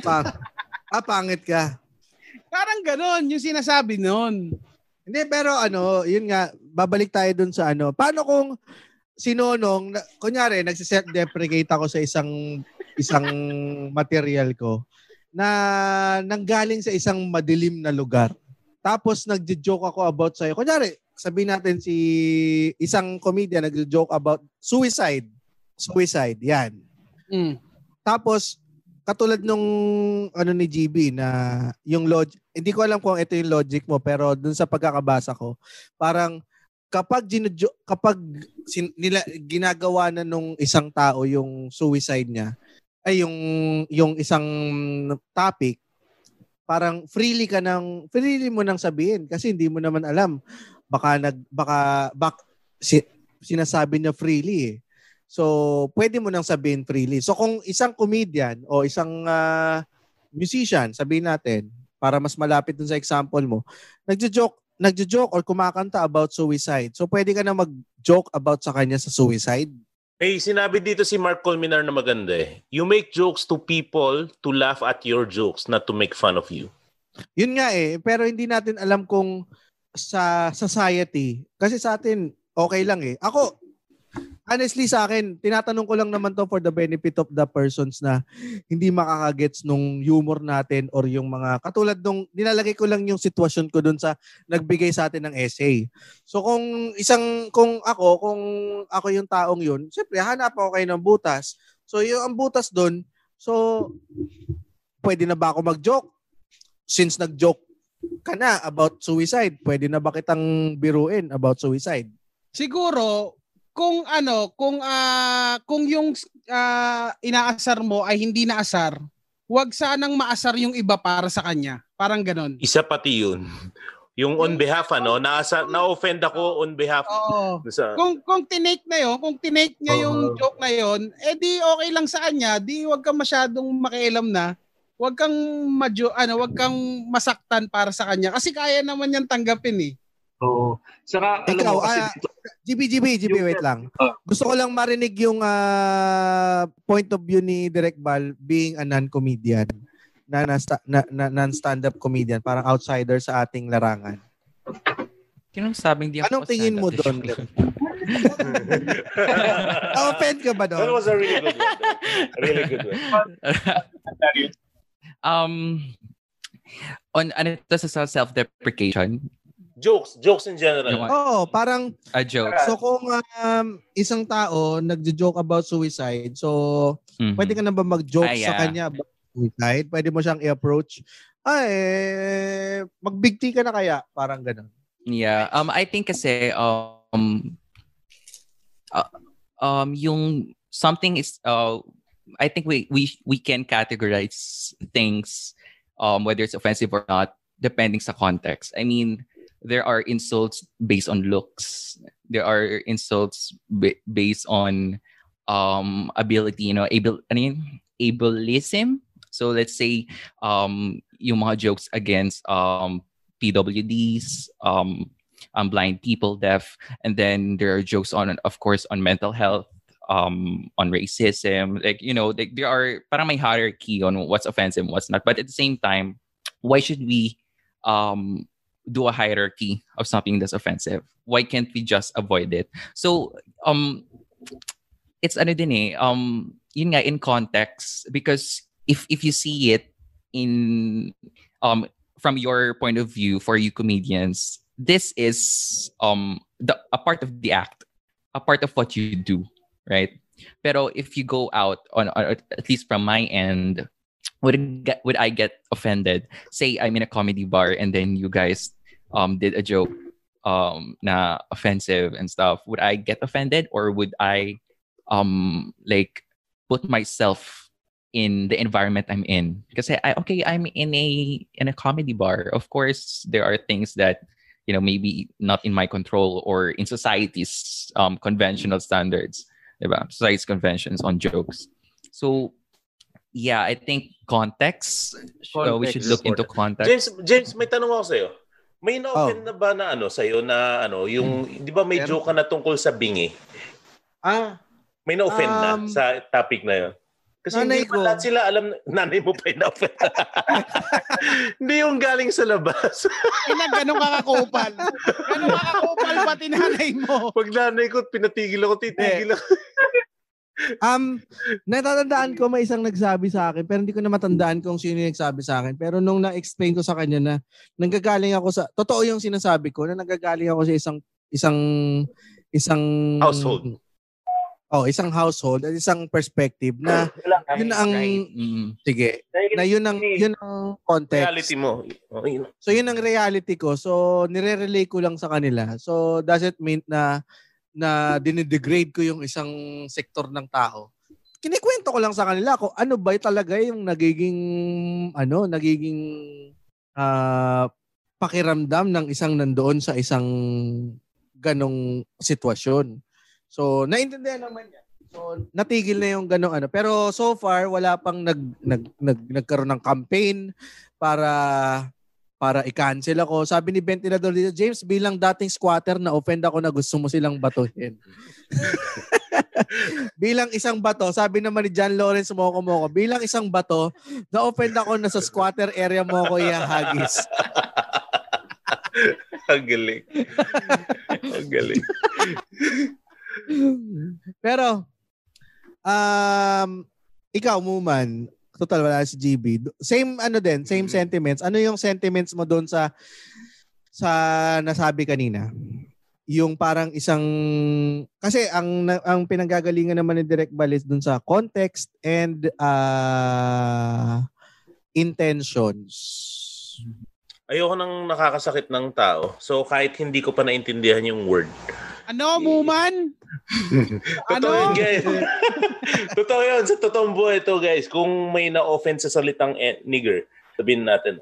Pangit ka. Parang ganun yung sinasabi nun. Hindi, pero yun nga, babalik tayo dun sa Paano kung si Nonong, kunyari, nagsiself-deprecate ako sa isang material ko na nanggaling sa isang madilim na lugar. Tapos nagjo-joke ako about sa'yo. Kunyari, sabihin natin si isang comedian nagjo-joke about suicide. Suicide, yan. Mm. Tapos, katulad nung ni GB na yung logic, hindi ko alam kung ito yung logic mo, pero dun sa pagkakabasa ko, parang kapag ginagawa na nung isang tao yung suicide niya, ay yung isang topic, parang freely mo nang sabihin kasi hindi mo naman alam sinasabi niya freely eh. So pwede mo nang sabihin freely. So kung isang comedian o isang musician, sabihin natin para mas malapit dun sa example mo, nagjo-joke or kumakanta about suicide, so pwede ka na mag-joke about sa kanya sa suicide. Hey, sinabi dito si Mark Colminar na maganda eh. You make jokes to people to laugh at your jokes, not to make fun of you. Yun nga eh. Pero hindi natin alam kung sa society. Kasi sa atin, okay lang eh. Ako, honestly sa akin, tinatanong ko lang naman to for the benefit of the persons na hindi makakagets nung humor natin or yung mga, katulad nung, nilalagay ko lang yung sitwasyon ko dun sa nagbigay sa atin ng essay. So kung ako yung taong yun, siyempre hanap ako kayo ng butas. So yung ang butas dun, so pwede na ba ako mag-joke? Since nag-joke ka na about suicide, pwede na ba kitang biruin about suicide? Siguro, kung yung inaasar mo ay hindi naasar, huwag sanang maasar yung iba para sa kanya. Parang ganon. Isa pati yun. Yung on behalf, na-offend ako on behalf. Oo. Kung tinake na yun, kung tinake niya yung joke na yun, di okay lang sa kanya, di huwag kang masyadong makialam na, huwag kang masaktan para sa kanya. Kasi kaya naman yan tanggapin eh. Oo. Saka, alam mo kasi... GB, wait lang. Gusto ko lang marinig yung point of view ni Direk Val being a non-comedian, na non-stand-up comedian, parang outsider sa ating larangan. Anong tingin mo doon? Offend ka ba doon? That was a really good one. Really good one. Ito sa self-deprecation? Jokes in general. Oo, parang a joke. So kung isang tao nagjo-joke about suicide, so pwede ka na ba mag-joke sa kanya about suicide? Pwede mo siyang i-approach. Magbigti ka na kaya, parang ganun. Yeah. I think kasi yung something is I think we can categorize things whether it's offensive or not depending sa context. I mean, there are insults based on looks. There are insults based on ability, ableism. So let's say yung mga jokes against PWDs, blind people, deaf, and then there are jokes on, of course, on mental health, on racism. Like there are parang may hierarchy on what's offensive and what's not. But at the same time, why should we do a hierarchy of something that's offensive? Why can't we just avoid it? So, it's ano din eh, yun nga, in context, because if you see it in, from your point of view, for you comedians, this is a part of the act, a part of what you do, right? Pero if you go out on at least from my end, would I get offended? Say I'm in a comedy bar and then you guys did a joke na offensive and stuff. Would I get offended, or would I like put myself in the environment I'm in? Because I'm in a comedy bar. Of course, there are things that, you know, maybe not in my control or in society's conventional standards, diba? Society's conventions on jokes. So, yeah, I think context. We should look into context. James, may tanong ako sa'yo. May na-offend na ba na ano sa'yo na ano, yung, di ba may joke ka na tungkol sa bingi? May na-offend na sa topic na yun? Kasi hindi pa lahat sila alam, nanay mo pa ina-offend. Hindi yung galing sa labas. Ganun kakakupal. Ganun kakakupal pati nanay mo. Pag nanay ko, pinatigil ako, titigil ako. Natatandaan ko may isang nagsabi sa akin, pero hindi ko na matandaan kung sino yung nagsabi sa akin. Pero nung na-explain ko sa kanya na nanggagaling ako sa, totoo yung sinasabi ko, na nanggagaling ako sa isang household. Isang household at isang perspective na yun ang sige. Na yun ang context. Reality mo. So yun ang reality ko. So nire-relay ko lang sa kanila. So does it mean na dinidegrade ko yung isang sektor ng tao? Kinikwento ko lang sa kanila kung ano ba talaga yung nagiging pakiramdam ng isang nandoon sa isang ganong sitwasyon. So, naiintindihan naman niya. So, natigil na yung ganong ano. Pero so far, wala pang nagkaroon ng campaign para i-cancel ako. Sabi ni Ventilador dito, James, bilang dating squatter, na-offend ako na gusto mo silang batuhin. Bilang isang bato, sabi naman ni John Lawrence, Moko, bilang isang bato, na-offend ako na sa squatter area mo ko ihahagis. Ang galing. Ang galing. Pero, ikaw, Muman, total, wala si GB. Same sentiments. Ano yung sentiments mo doon sa nasabi kanina? Yung parang isang, kasi ang pinanggagalingan naman ni Direk Valentin doon sa context and intentions. Ayoko nang nakakasakit ng tao. So, kahit hindi ko pa naintindihan yung word. Ano, Muman? Totoo yun, guys. Totoo yun. Sa totoong buhay ito, guys. Kung may na-offend sa salitang nigger, sabihin natin,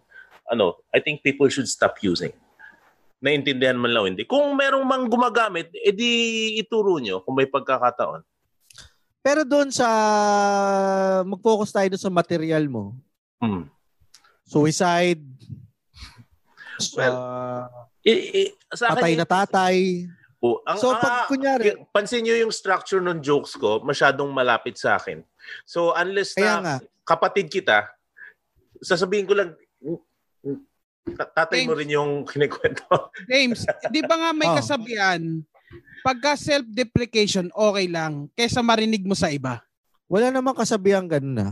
I think people should stop using. Naintindihan man lang hindi. Kung merong mang gumagamit, edi ituro nyo kung may pagkakataon. Pero doon sa, mag-focus tayo doon sa material mo. Suicide, well, sa patay na tatay. So, pag kunyari... Pansin nyo yung structure ng jokes ko, masyadong malapit sa akin. So, unless na kapatid kita, sasabihin ko lang, tatay James, mo rin yung kinikwento. James, di ba nga may kasabihan, pagka self-deprecation, okay lang, kesa marinig mo sa iba? Wala namang kasabihan ganun na.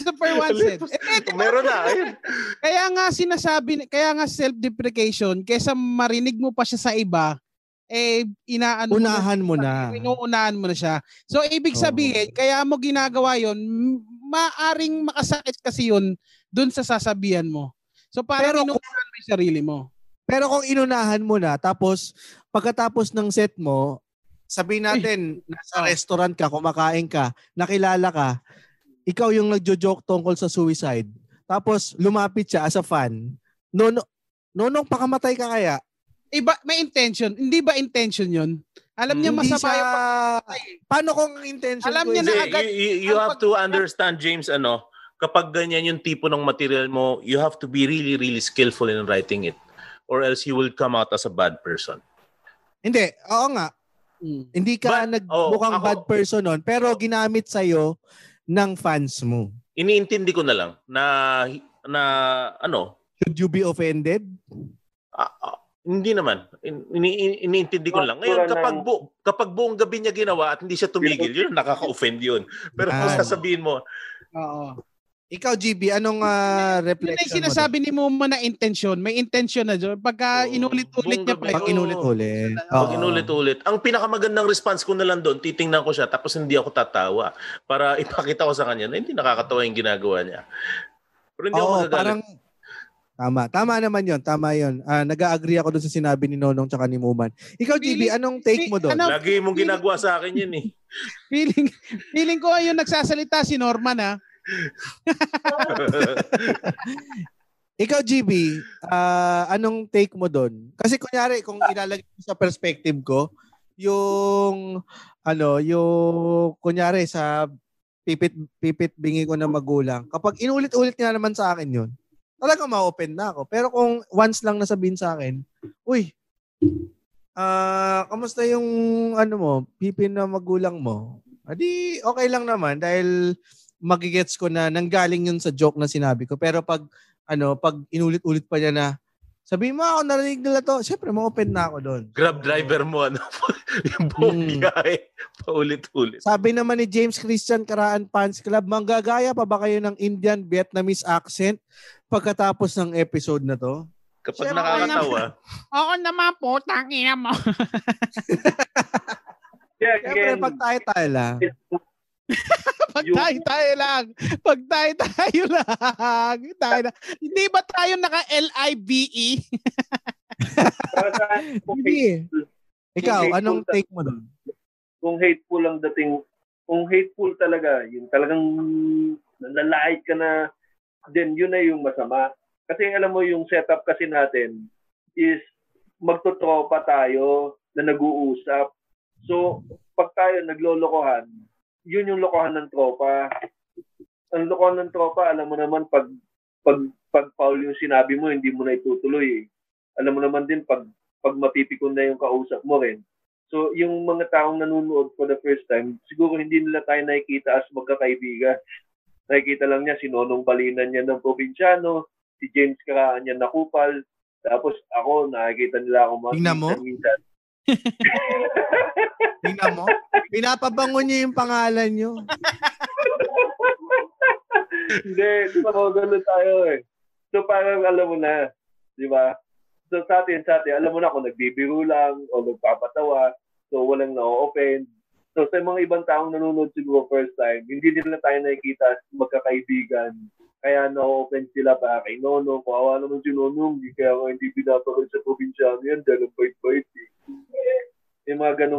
Super one set. Meron na. Kaya nga self-deprecation, kaysa marinig mo pa siya sa iba, unahan mo na. Inuunahan mo na siya. So, ibig sabihin, kaya mo ginagawa yun, maaring makasakit kasi yun dun sa sasabihan mo. So, para inuunahan mo yung sarili mo. Pero kung inunahan mo na, tapos, pagkatapos ng set mo, sabihin natin, nasa restaurant ka, kumakain ka, nakilala ka, ikaw yung nagjo-joke tungkol sa suicide. Tapos lumapit siya as a fan. Nonong pakamatay ka kaya? Iba, may intention. Hindi ba intention yun? Alam niya masama siya... yung pakamatay. Paano kung intention alam ko yun? You have to understand, James, kapag ganyan yung tipo ng material mo, you have to be really, really skillful in writing it. Or else you will come out as a bad person. Hindi. Oo nga. Hindi ka nagmukhang bad person nun. Pero ginamit sa'yo ng fans mo. Iniintindi ko na lang na na ano? Should you be offended? Hindi naman. Iniintindi ko lang. Ngayon, kapag buong gabi niya ginawa at hindi siya tumigil, yun, nakaka-offend yun. Pero kung sasabihin mo... Oo. Ikaw, GB, anong reflection mo? Yung sinasabi ni Muman na intention. May intention na dyan. Pagka inulit-ulit niya pa. Pag inulit-ulit. Pag inulit-ulit. Ang pinakamagandang response ko na lang doon, titingnan ko siya tapos hindi ako tatawa para ipakita ko sa kanya na hindi nakakatawa yung ginagawa niya. Pero hindi ako magagalit. Parang, tama naman yun. Tama yun. Nag-agree ako doon sa sinabi ni Nonong tsaka ni Muman. Ikaw, GB, anong take mo doon? Lagi mong ginagawa sa akin yun eh. Feeling ko ayun nagsasalita si Norman ha. Ikaw GB, anong take mo doon? Kasi kunyari kung ilalagay ko sa perspective ko, yung kunyari sa pipit bingi ko na magulang, kapag inulit-ulit niya naman sa akin 'yun, talaga ma-open na ako. Pero kung once lang nasabihin sa akin, uy, kamusta yung pipin na magulang mo? Adi okay lang naman dahil magigets ko na nanggaling yun sa joke na sinabi ko. Pero pag inulit-ulit pa niya na, sabi mo ako, narinig nila to. Siyempre, ma-open na ako doon. Grab driver mo, yung buong biyahe, paulit-ulit. Sabi naman ni James Christian, Karaan Pants Club, manggagaya pa ba kayo ng Indian Vietnamese accent pagkatapos ng episode na to? Kapag siyempre, nakakatawa. Oo naman po, tangina mo. Siyempre, pag tayo lang. Pag tayo lang. Hindi ba tayo naka-LIBE? Ikaw, anong take mo doon? Kung hateful talaga, yung talagang nalalait ka na, then yun na yung masama. Kasi alam mo, yung setup kasi natin is magtotropa tayo na nag-uusap. So, pag tayo naglolokohan, yun yung lokohan ng tropa. Ang lokohan ng tropa, alam mo naman, pag foul yung sinabi mo, hindi mo na itutuloy. Alam mo naman din, pag mapipikon na yung kausap mo rin. So, yung mga taong nanonood for the first time, siguro hindi nila tayo nakikita as magkakaibigan. Nakikita lang niya, si Nonong Balinan niya ng probinsyano, si James Karaan niya na kupal, tapos ako, nakikita nila ako minsan. Tingnan mo, pinapabangon niyo yung pangalan niyo. Hindi, magagano tayo eh. So parang alam mo na, di ba? So sa atin, alam mo na kung nagbibiro lang o nagpapatawa, so walang na-offend. So sa mga ibang taong nanonood siguro first time, hindi nila tayo nakikita as magkakaibigan. Kaya na-offend sila pa kay Nono. Kawawa naman si Nonong, di kaya ako hindi pinapakal sa probinsyano yan, dahil ang bait-bait eh. May mga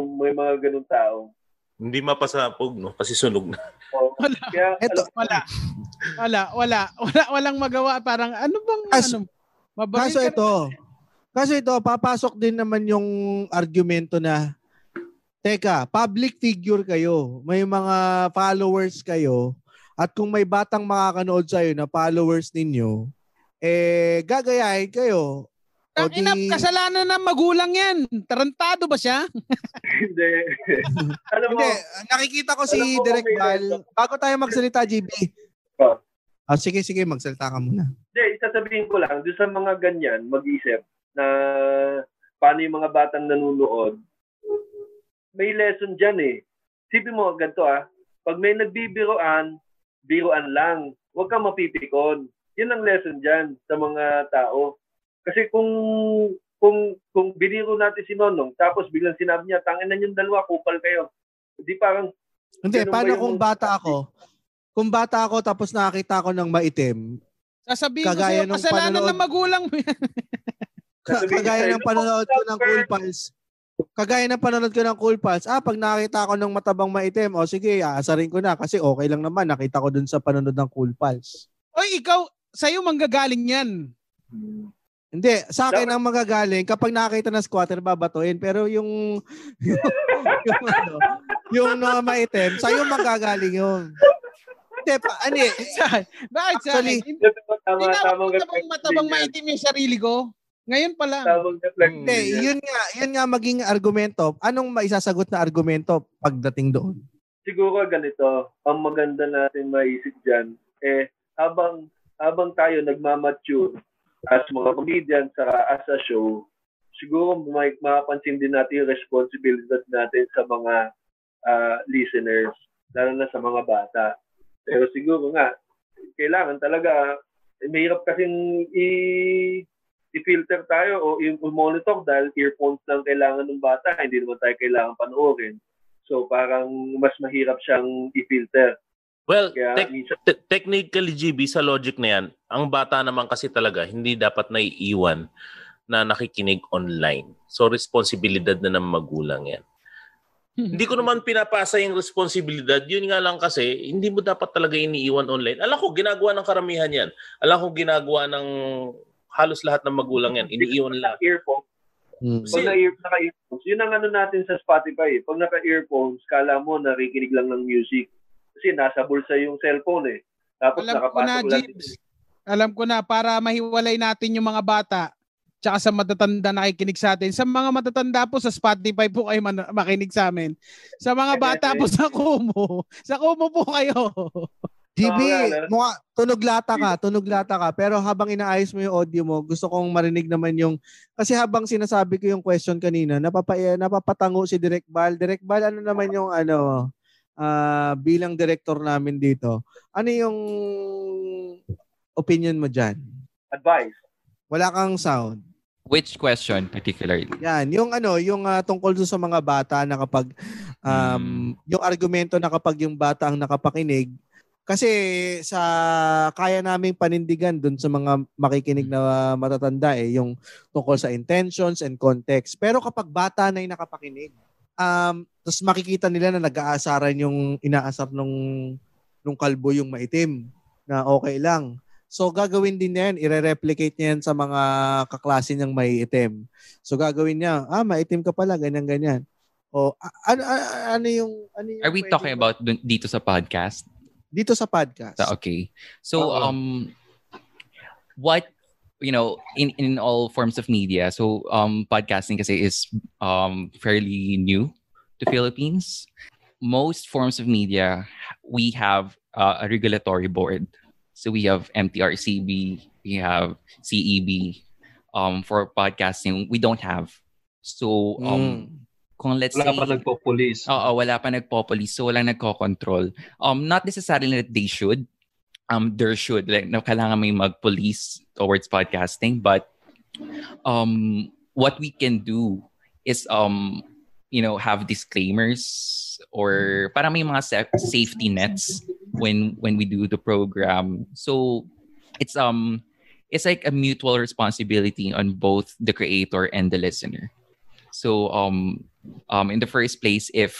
ganung tao. Hindi mapasapog, no? Kasi sunog na. Oh, wala. Kaya, wala. Walang magawa. Parang ano bang... Kaso ito, papasok din naman yung argumento na, teka, public figure kayo. May mga followers kayo. At kung may batang makakanood sa'yo na followers ninyo, eh, gagayahin kayo. Kasalanan ng magulang yan. Tarantado ba siya? Hindi. Alam mo, nakikita ko si Direk Val. Bago tayo magsalita, JB. Sige, magsalita ka muna. Hindi, sasabihin ko lang, doon sa mga ganyan, mag-isip na paano yung mga batang nanunood, may lesson dyan eh. Sipin mo, ganito ah, pag may nagbibiroan, biroan lang. Huwag kang mapipikon. Yun ang lesson dyan sa mga tao. Kasi kung biniro natin si Nonong, tapos biglang sinabi niya, tanginan yung dalawa, kupal kayo. Hindi parang... Hindi, paano kung bata ako? Kung bata ako, tapos nakakita ko ng maitim, sasabihin ko sa'yo, kasalanan ng magulang mo yan. Kagaya ng panonood ko ng KoolPals. Pag nakita ko ng matabang maitim, o sige, aasarin ko na. Kasi okay lang naman, nakita ko dun sa panonood ng KoolPals. Oy, ikaw, sa'yo manggagaling yan. Hindi, sa akin ang magagaling kapag nakita na squatter babatuin, pero yung maitim, sa yung magagaling yun. Hindi pa ani. Actually, matabang maitim yung sarili ko. Ngayon pa lang. Hindi, yun nga maging argumento. Anong maisasagot na argumento pagdating doon? Siguro ganito, ang maganda natin maiisip diyan eh habang habang tayo nagmamature as mga comedian as a show, siguro makapansin din natin yung responsibilidad natin sa mga listeners, lalo na sa mga bata. Pero siguro nga, kailangan talaga, mahirap kasing i-filter tayo o i-monitor dahil earphones lang kailangan ng bata, hindi naman tayo kailangan panoorin. So parang mas mahirap siyang i-filter. Well, technically, GB, sa logic na yan, ang bata naman kasi talaga, hindi dapat naiiwan na nakikinig online. So, responsibilidad na ng magulang yan. Hindi ko naman pinapasa yung responsibilidad. Yun nga lang kasi, hindi mo dapat talaga iniiwan online. Alam ko, ginagawa ng karamihan yan. Alam ko, ginagawa ng halos lahat ng magulang yan. Iniiwan lang. Earphones. Pag naka-earphones, yun ang ano natin sa Spotify. Pag naka-earphones, kala mo nakikinig lang ng music. Kasi nasa bulsa yung cellphone eh. Tapos alam nakapasok ko na, James. Alam ko na, para mahiwalay natin yung mga bata tsaka sa matatanda nakikinig sa atin. Sa mga matatanda po, sa Spotify po kayo makinig sa amin. Sa mga bata po, sa Kumu. Sa Kumu po kayo. GB, tunog lata ka. Pero habang inaayos mo yung audio mo, gusto kong marinig naman yung... Kasi habang sinasabi ko yung question kanina, napapatango si Direk Val. Direk Val, ano naman yung ano... bilang director namin dito, ano yung opinion mo dyan? Advice? Wala kang sound. Which question particularly? Yan, yung ano, yung tungkol sa mga bata na kapag yung argumento na kapag yung bata ang nakapakinig, kasi sa kaya naming panindigan dun sa mga makikinig na matatanda eh, yung tungkol sa intentions and context. Pero kapag bata na yung nakapakinig, tapos makikita nila na nag-aasaran yung inaasar nung kalbo yung maitim na okay lang. So gagawin din niya yan, i-replicate niya yan sa mga kaklase niyang maiitim. So gagawin niya, maitim ka pala, ganyan-ganyan. O ano yung Are we talking about dito sa podcast? Dito sa podcast. Okay. So what in all forms of media. So, podcasting kasi is fairly new to Philippines. Most forms of media, we have a regulatory board. So we have MTRCB, we have CEB. For podcasting, we don't have. So, kung let's wala say... Wala pa nagpo-police. Oo, wala pa nagpo-police. So, walang nagko-control. Not necessarily that they should. There should, like, kailangan may mag-police towards podcasting, but what we can do is have disclaimers or para may mga safety nets when we do the program. So it's like a mutual responsibility on both the creator and the listener. So in the first place, if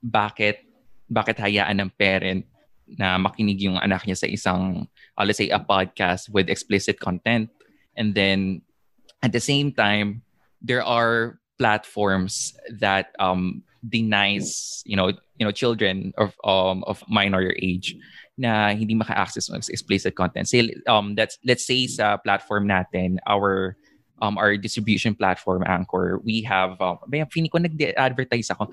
bakit hayaan ng parent na makinig yung anak niya sa isang, let's say, a podcast with explicit content. And then, at the same time, there are platforms that denies, children of minor age na hindi maka-access ng explicit content. So, let's say sa platform natin, our distribution platform, Anchor, we have, feeling ko nag-advertise ako.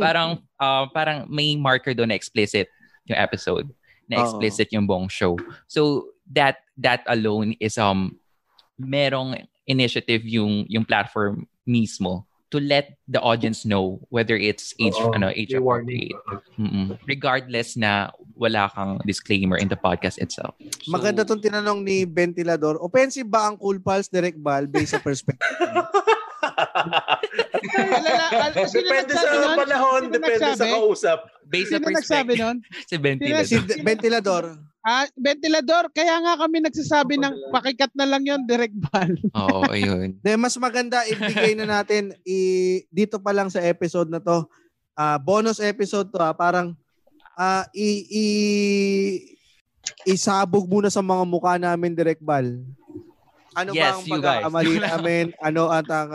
Parang may marker doon na explicit yung episode, na explicit yung buong show. So that alone is merong initiative yung platform mismo to let the audience know whether it's age appropriate. Regardless na wala kang disclaimer in the podcast itself. So, maganda tong tinanong ni Ventilador. Offensive ba ang KoolPals, Direk Val, based sa perspective? Depende sa panahon, depende sa kausap. Based sa perspective nun? Si Ventilador. Ventilador. Ventilador, kaya nga kami nagsasabi ng pakikat na lang yon, Direk Val. Oo, ayun. De, mas maganda ibigay na natin dito pa lang sa episode na to. Bonus episode to, parang isabog muna sa mga mukha namin, Direk Val. Ano ba ang pag-aamali namin? Ano at ang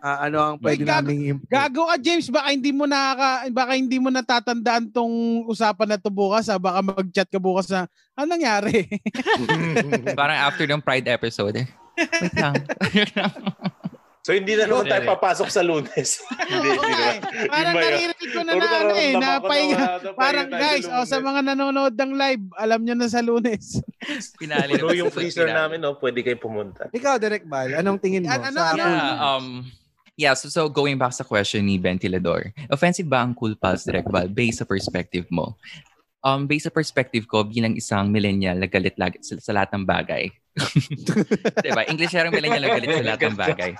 ano ang pwede naming improve? Gago ka, James, baka hindi mo natatandaan tong usapan na to bukas. Baka mag-chat ka bukas na ano nangyari. Parang after ng Pride episode eh. Wait lang. So hindi na naman tayo papasok sa Lunes. Hindi naman. Parang naririnig ko na parang guys, o sa mga nanonood ng live, alam nyo na sa Lunes. Pinali na. Yung freezer namin, no, pwede kayo pumunta. Ikaw, Direk Val, anong tingin mo? So going back sa question ni Ventilador, offensive ba ang KoolPals, Direk Val, based sa perspective mo? Based sa perspective ko, bilang isang millennial, nagalit lagi sa lahat ng bagay. Diba? Englishero millennial nagalit sa lahat ng bagay.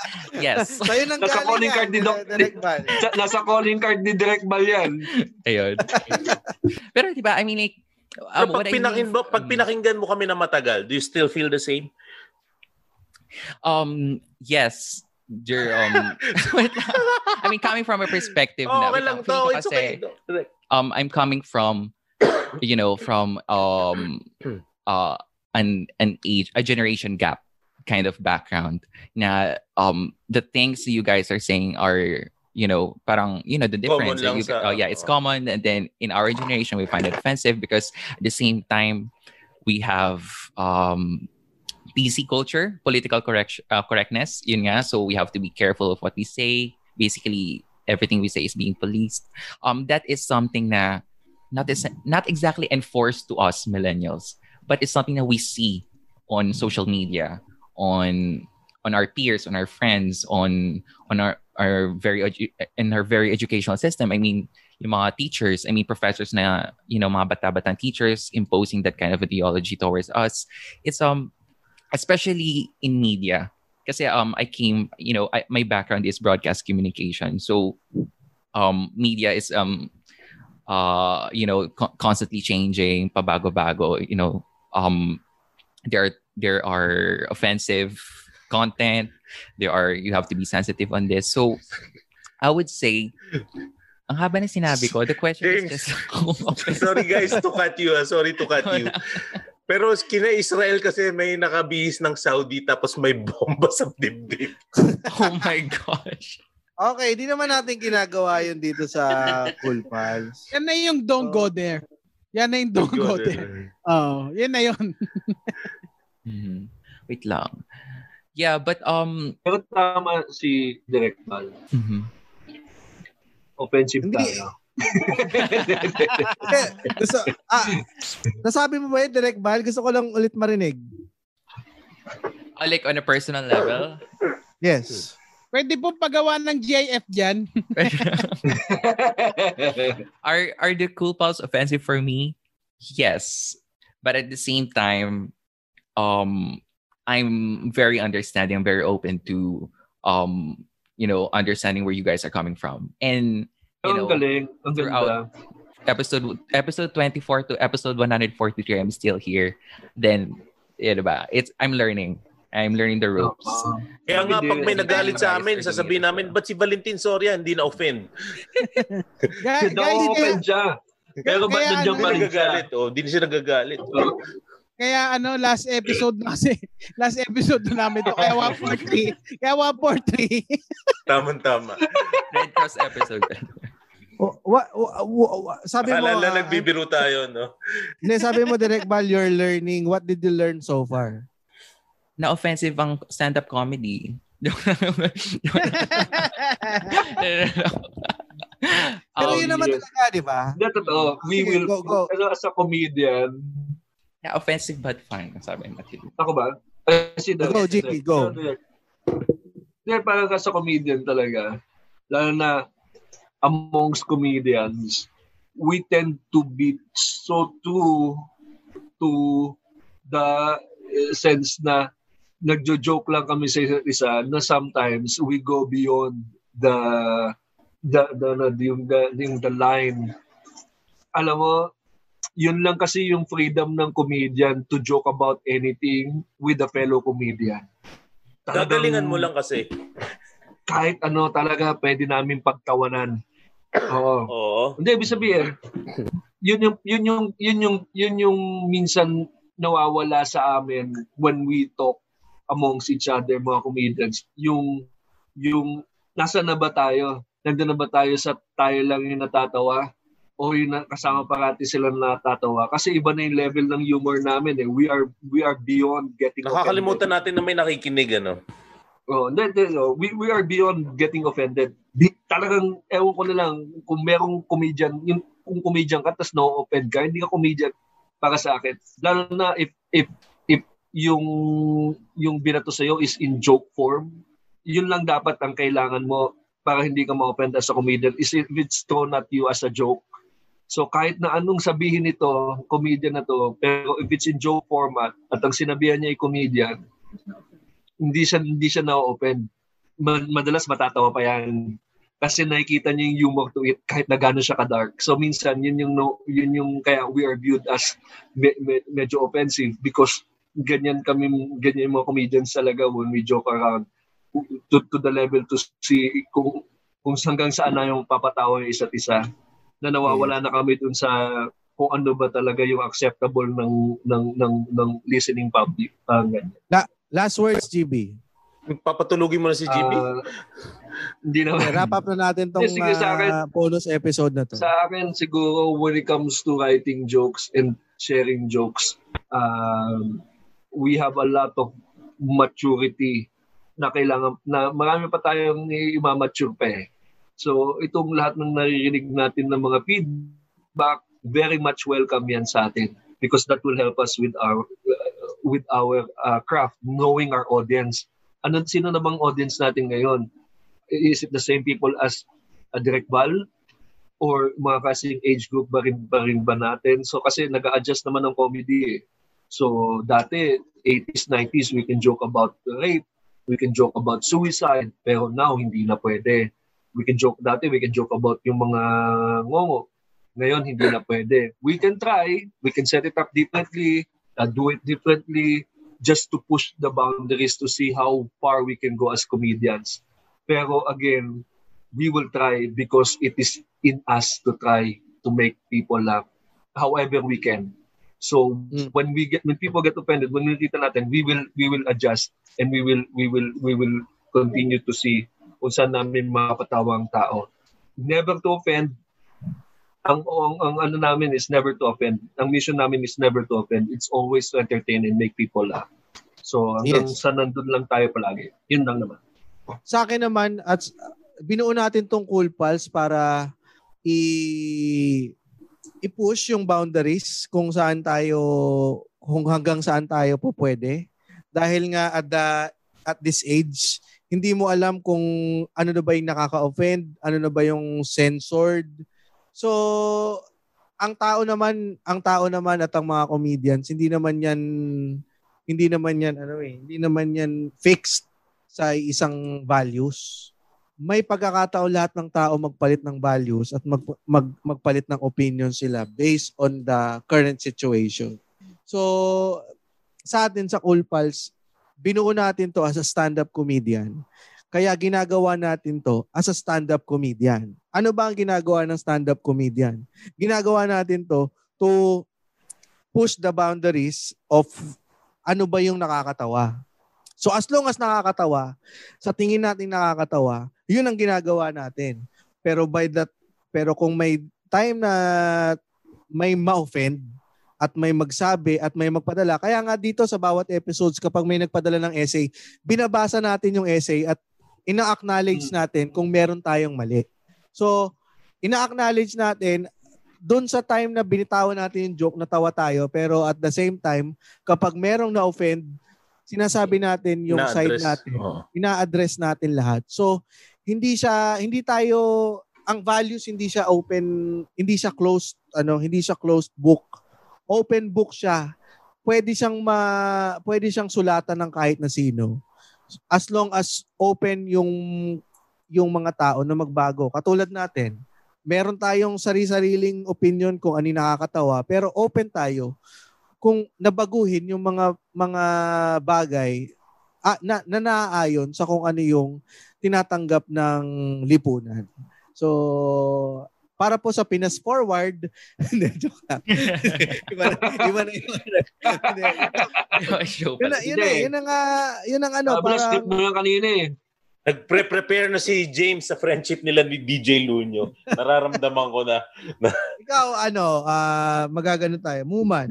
Yes. So, nasa calling card ni Direk Val. Nasa calling card ni Direk Val yan. Ayun. Pero diba, I mean like... pag pinakinggan mo kami na matagal, do you still feel the same? Yes. I mean, coming from a perspective na... I'm coming from, you know, from an age, a generation gap kind of background. Na the things you guys are saying are, you know, parang, you know, the difference. It's common, and then in our generation we find it offensive because at the same time we have PC culture, political correctness. Yun nga, so we have to be careful of what we say. Basically, everything we say is being policed. That is something na not exactly enforced to us millennials, but it's something that we see on social media, on our peers, on our friends, on our very educational system. I mean, yung mga teachers, I mean professors na, you know, mga bata-batang teachers imposing that kind of ideology towards us. It's especially in media. Kasi I came, you know, my background is broadcast communication. So media is you know, constantly changing, pabago-bago, you know, there are offensive content, you have to be sensitive on this. So I would say, ang haba na sinabi ko, the question James, is just... Sorry to cut you. Pero kina Israel kasi may nakabihis ng Saudi tapos may bomba sa dibdib. Oh my gosh. Okay, di naman natin ginagawa yun dito sa KoolPals. Yan na yung don't go there. Yan na yung don't go there. Oh, yan na yun. Wait lang. Yeah, but... Pero tama si Direk Val. Mm-hmm. Offensive tayo. So, nasabi mo ba yun, Direk Val? Gusto ko lang ulit marinig. Like on a personal level? Yes. Pwede po pagawa ng GIF dyan. Are the KoolPals offensive for me? Yes. But at the same time, I'm very understanding. I'm very open to, you know, understanding where you guys are coming from. And, you know, throughout episode 24 to episode 143, I'm still here. Then, I'm learning. I'm learning the ropes. Kaya nga, pag may nagalit sa amin, sasabihin namin, ba't si Valentin Soria hindi na-offend? Guys, na-offend siya. Pero ba't nandiyan pa rin siya? Hindi siya nagagalit. Kaya last episode na kasi. Last episode na namin ito. Kaya 143. Tama. Red Cross episode. Sabi mo... Alala, nagbibiro tayo, no? Sabi mo, Direk Val, you're learning. What did you learn so far? Na offensive ang stand-up comedy. Pero yun naman talaga, di ba? That's all. We will go. As a comedian. Na offensive but fine, sabi natin. Ako ba? Go, JP, go. Diyan parang as a comedian talaga. Lalo na amongst comedians, we tend to be so true to the sense na nagjo-joke lang kami sa isa na sometimes we go beyond the line. Alam mo, yun lang kasi yung freedom ng comedian to joke about anything with a fellow comedian. Gagalingan mo lang kasi. Kahit ano talaga pwede namin pagtawanan. Oo. Hindi, ibig sabihin, yun yung minsan nawawala sa amin when we talk amongst each other, mga comedians. Yung nasa na ba tayo? Nandun na ba tayo sa tayo lang yung natatawa? O yung kasama parati silang natatawa? Kasi iba na yung level ng humor namin. We are beyond getting... Nakakalimutan natin na may nakikinig, ano? Oh, we are beyond getting offended. Talagang, ewan ko na lang, kung merong comedian, yung, kung comedian ka, tas no-offend ka, hindi ka comedian para sa akin. Lalo na if yung binato sa'yo is in joke form, yun lang dapat ang kailangan mo para hindi ka ma-offend as a comedian is if it's thrown at you as a joke. So kahit na anong sabihin nito, comedian na to, pero if it's in joke format at ang sinabihan niya ay comedian, hindi siya na-offend. Madalas matatawa pa yan kasi nakikita niya yung humor to it kahit na gano'n siya ka-dark. So minsan yun yung kaya we are viewed as medyo offensive because ganyan yung mga comedians talaga when we joke around to the level to see kung hanggang saan na yung papatawa yung isa't isa. Na nawawala na kami dun sa kung ano ba talaga yung acceptable ng listening public. Last words, GB. Papatulugin mo na si GB? Hindi naman. Okay, wrap up na natin tong bonus episode na to. Sa akin, siguro, when it comes to writing jokes and sharing jokes, we have a lot of maturity na kailangan, na marami pa tayong i-mature pa eh. So, itong lahat ng naririnig natin ng mga feedback, very much welcome yan sa atin because that will help us with our craft, knowing our audience. Sino na bang audience natin ngayon? Is it the same people as Direk Val? Or mga kasing age group ba rin ba natin? So, kasi nag-a-adjust naman ng comedy eh. So, dati, 80s, 90s, we can joke about rape, we can joke about suicide, pero now, hindi na pwede. We can joke about yung mga ngongo. Ngayon, hindi na pwede. We can try. We can set it up differently. Do it differently just to push the boundaries to see how far we can go as comedians. Pero again, we will try because it is in us to try to make people laugh however we can. So when people get offended, when nakita natin, we will adjust and we will continue to see kung saan namin mapatawang tao. Never to offend. Ang ano namin is never to offend. Ang mission namin is never to offend. It's always to entertain and make people laugh. So hanggang sa nandun lang tayo palagi. Yun lang naman. Sa akin naman, at binuo natin tong KoolPals para i-push yung boundaries kung hanggang saan tayo po pwede. Dahil nga at this age, hindi mo alam kung ano na ba yung nakaka-offend, ano na ba yung censored. So, ang tao naman at ang mga comedians, hindi naman yan fixed sa isang values. May pagkakataon lahat ng tao magpalit ng values at magpalit ng opinion sila based on the current situation. So, sa atin sa KoolPals, binuo natin to as a stand-up comedian. Kaya ginagawa natin to as a stand-up comedian. Ano ba ang ginagawa ng stand-up comedian? Ginagawa natin to to push the boundaries of ano ba yung nakakatawa. So as long as nakakatawa, sa tingin natin nakakatawa, yun ang ginagawa natin. Pero kung may time na may ma-offend, at may magsabi at may magpadala. Kaya nga dito sa bawat episodes, kapag may nagpadala ng essay, binabasa natin yung essay at ina-acknowledge natin kung meron tayong mali. So, ina-acknowledge natin doon sa time na binitawan natin yung joke, natawa tayo, pero at the same time, kapag merong na-offend, sinasabi natin yung side natin. Oh. Ina-address natin lahat. So, ang values hindi siya open, hindi siya closed book. Open book siya. Pwede siyang sulatan ng kahit na sino. As long as open yung mga tao na magbago. Katulad natin, meron tayong sari-sariling opinion kung ano nakakatawa, pero open tayo kung nabaguhin yung mga bagay na naaayon sa kung ano yung tinatanggap ng lipunan. So, para po sa Pinas Forward. Hindi, joke lang. Yun ang parang... Nag-prepare na si James sa friendship nila ni DJ Luño. Nararamdaman ko na... Ikaw, magagano tayo. Muman.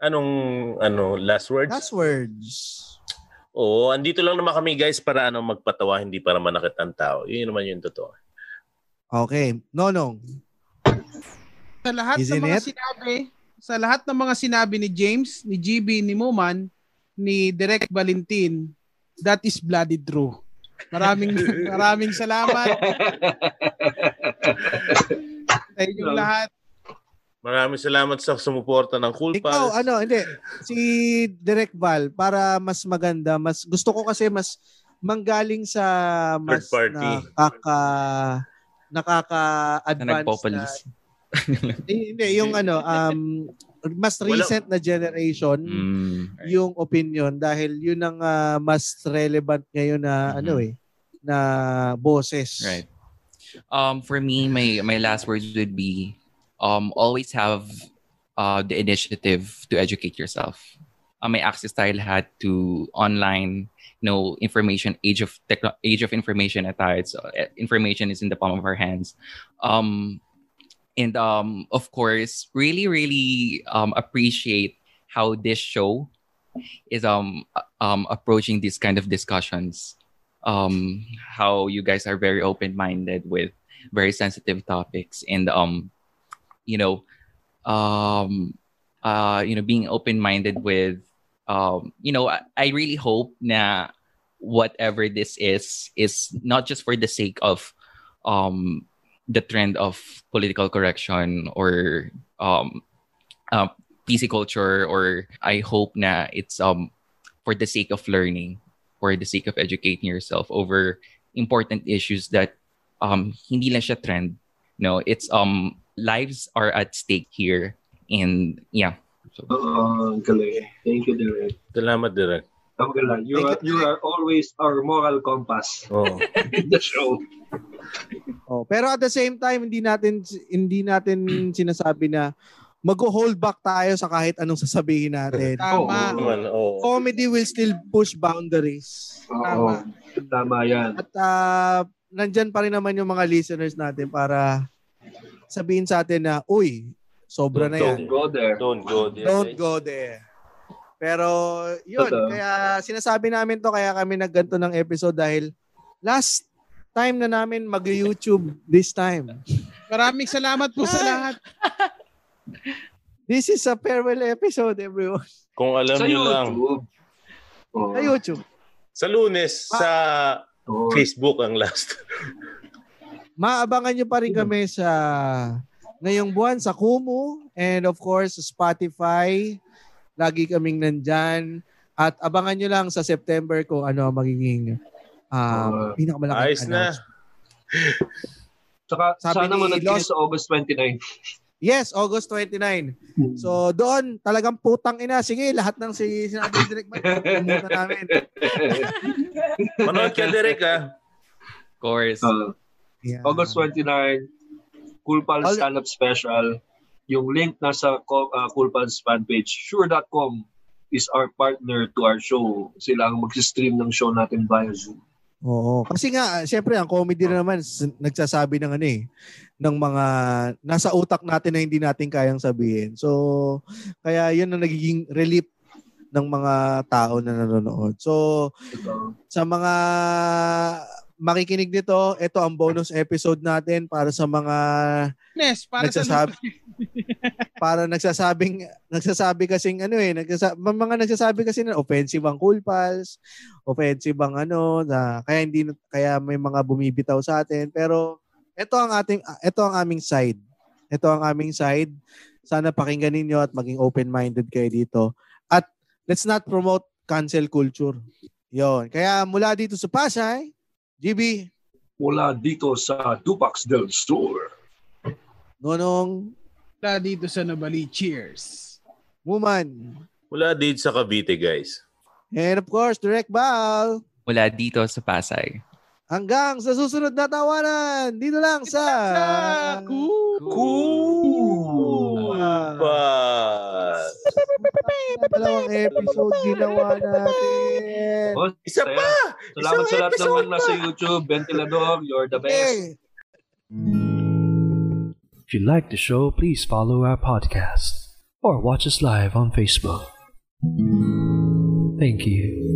Anong last words? Last words. Oo, andito lang naman kami guys para ano, magpatawa, hindi para manakit ang tao. Yun naman yung totoo. Okay. Nonong. Sa lahat ng mga sinabi ni James, ni GB, ni Muman, ni Direk Valentin, that is bloody true. Maraming salamat. Sa inyong lahat. Maraming salamat sa sumuporta ng KoolPals. Ikaw, hindi. Si Direk Val, para mas maganda, mas gusto ko kasi mas manggaling sa mas nakaka-advance na. Hindi, yung mas recent na generation yung opinion dahil yun ang mas relevant ngayon na na boses. Right. For me, my last words would be always have the initiative to educate yourself. May access tayo lahat to online, information, age of information at tayo. So, information is in the palm of our hands. And of course, really, really appreciate how this show is approaching these kind of discussions. How you guys are very open-minded with very sensitive topics and being open-minded with, I really hope na whatever this is not just for the sake of the trend of political correction or PC culture, or I hope na it's for the sake of learning, for the sake of educating yourself over important issues that hindi lang siya trend. No, it's lives are at stake here, and yeah. So. Thank you, Direk. Salamat, Direk. You are always our moral compass. Oh. In the show. Oh, pero at the same time, hindi natin sinasabi na mag-hold back tayo sa kahit anong sasabihin natin. Tama. Oh. Comedy will still push boundaries. Oh. Tama. Tama yan. At nandyan pa rin naman yung mga listeners natin para sabihin sa atin na, uy, sobra na yan. Don't go there. Don't go there. Pero, yun. Kaya sinasabi namin to, kaya kami nagganto ng episode dahil last time na namin mag-YouTube this time. Maraming salamat po sa lahat. This is a farewell episode, everyone. Kung alam niyo lang. Sa YouTube. Sa Lunes, sa Facebook ang last. Maabangan nyo pa rin kami sa ngayong buwan sa Kumu and of course sa Spotify. Lagi kaming nandyan. At abangan nyo lang sa September kung ano ang magiging pinakamalaking announcement. Tsaka sana manood kayo sa August 29. Yes, August 29. So doon talagang putang ina. Sige, lahat ng sinabi Direk. Muna namin. Manood ka Direk ha? Of course. Yeah. August 29, KoolPals Stand-Up Special. Yung link nasa KoolPals fanpage. Sure.com is our partner to our show. Sila ang mag-stream ng show natin via Zoom. Oo. Kasi nga, syempre, ang comedy na naman nagsasabi ng ng mga nasa utak natin na hindi natin kayang sabihin. So, kaya yun ang nagiging relief ng mga tao na nanonood. So, sa mga makikinig nito, ito ang bonus episode natin para sa mga nagsasabi kasi na offensive ang KoolPals, offensive ang kaya kaya may mga bumibitaw sa atin, pero ito ang aming side. Sana pakinggan niyo at maging open-minded kayo dito. At let's not promote cancel culture. Yon. Kaya mula dito sa Pasay, GB. Mula dito sa Dupax del Sur. Nonong. Mula dito sa Nabali. Cheers. Muman. Mula dito sa Cavite, guys. And of course, Direk Val. Mula dito sa Pasay. Hanggang sa susunod na tawanan. Dito lang sa KoolPals. Dalawang episode ginawa natin. Isa pa! Salamat sa lahat naman nasa YouTube. Ventilador, you're the best. If you like the show, please follow our podcast or watch us live on Facebook. Thank you.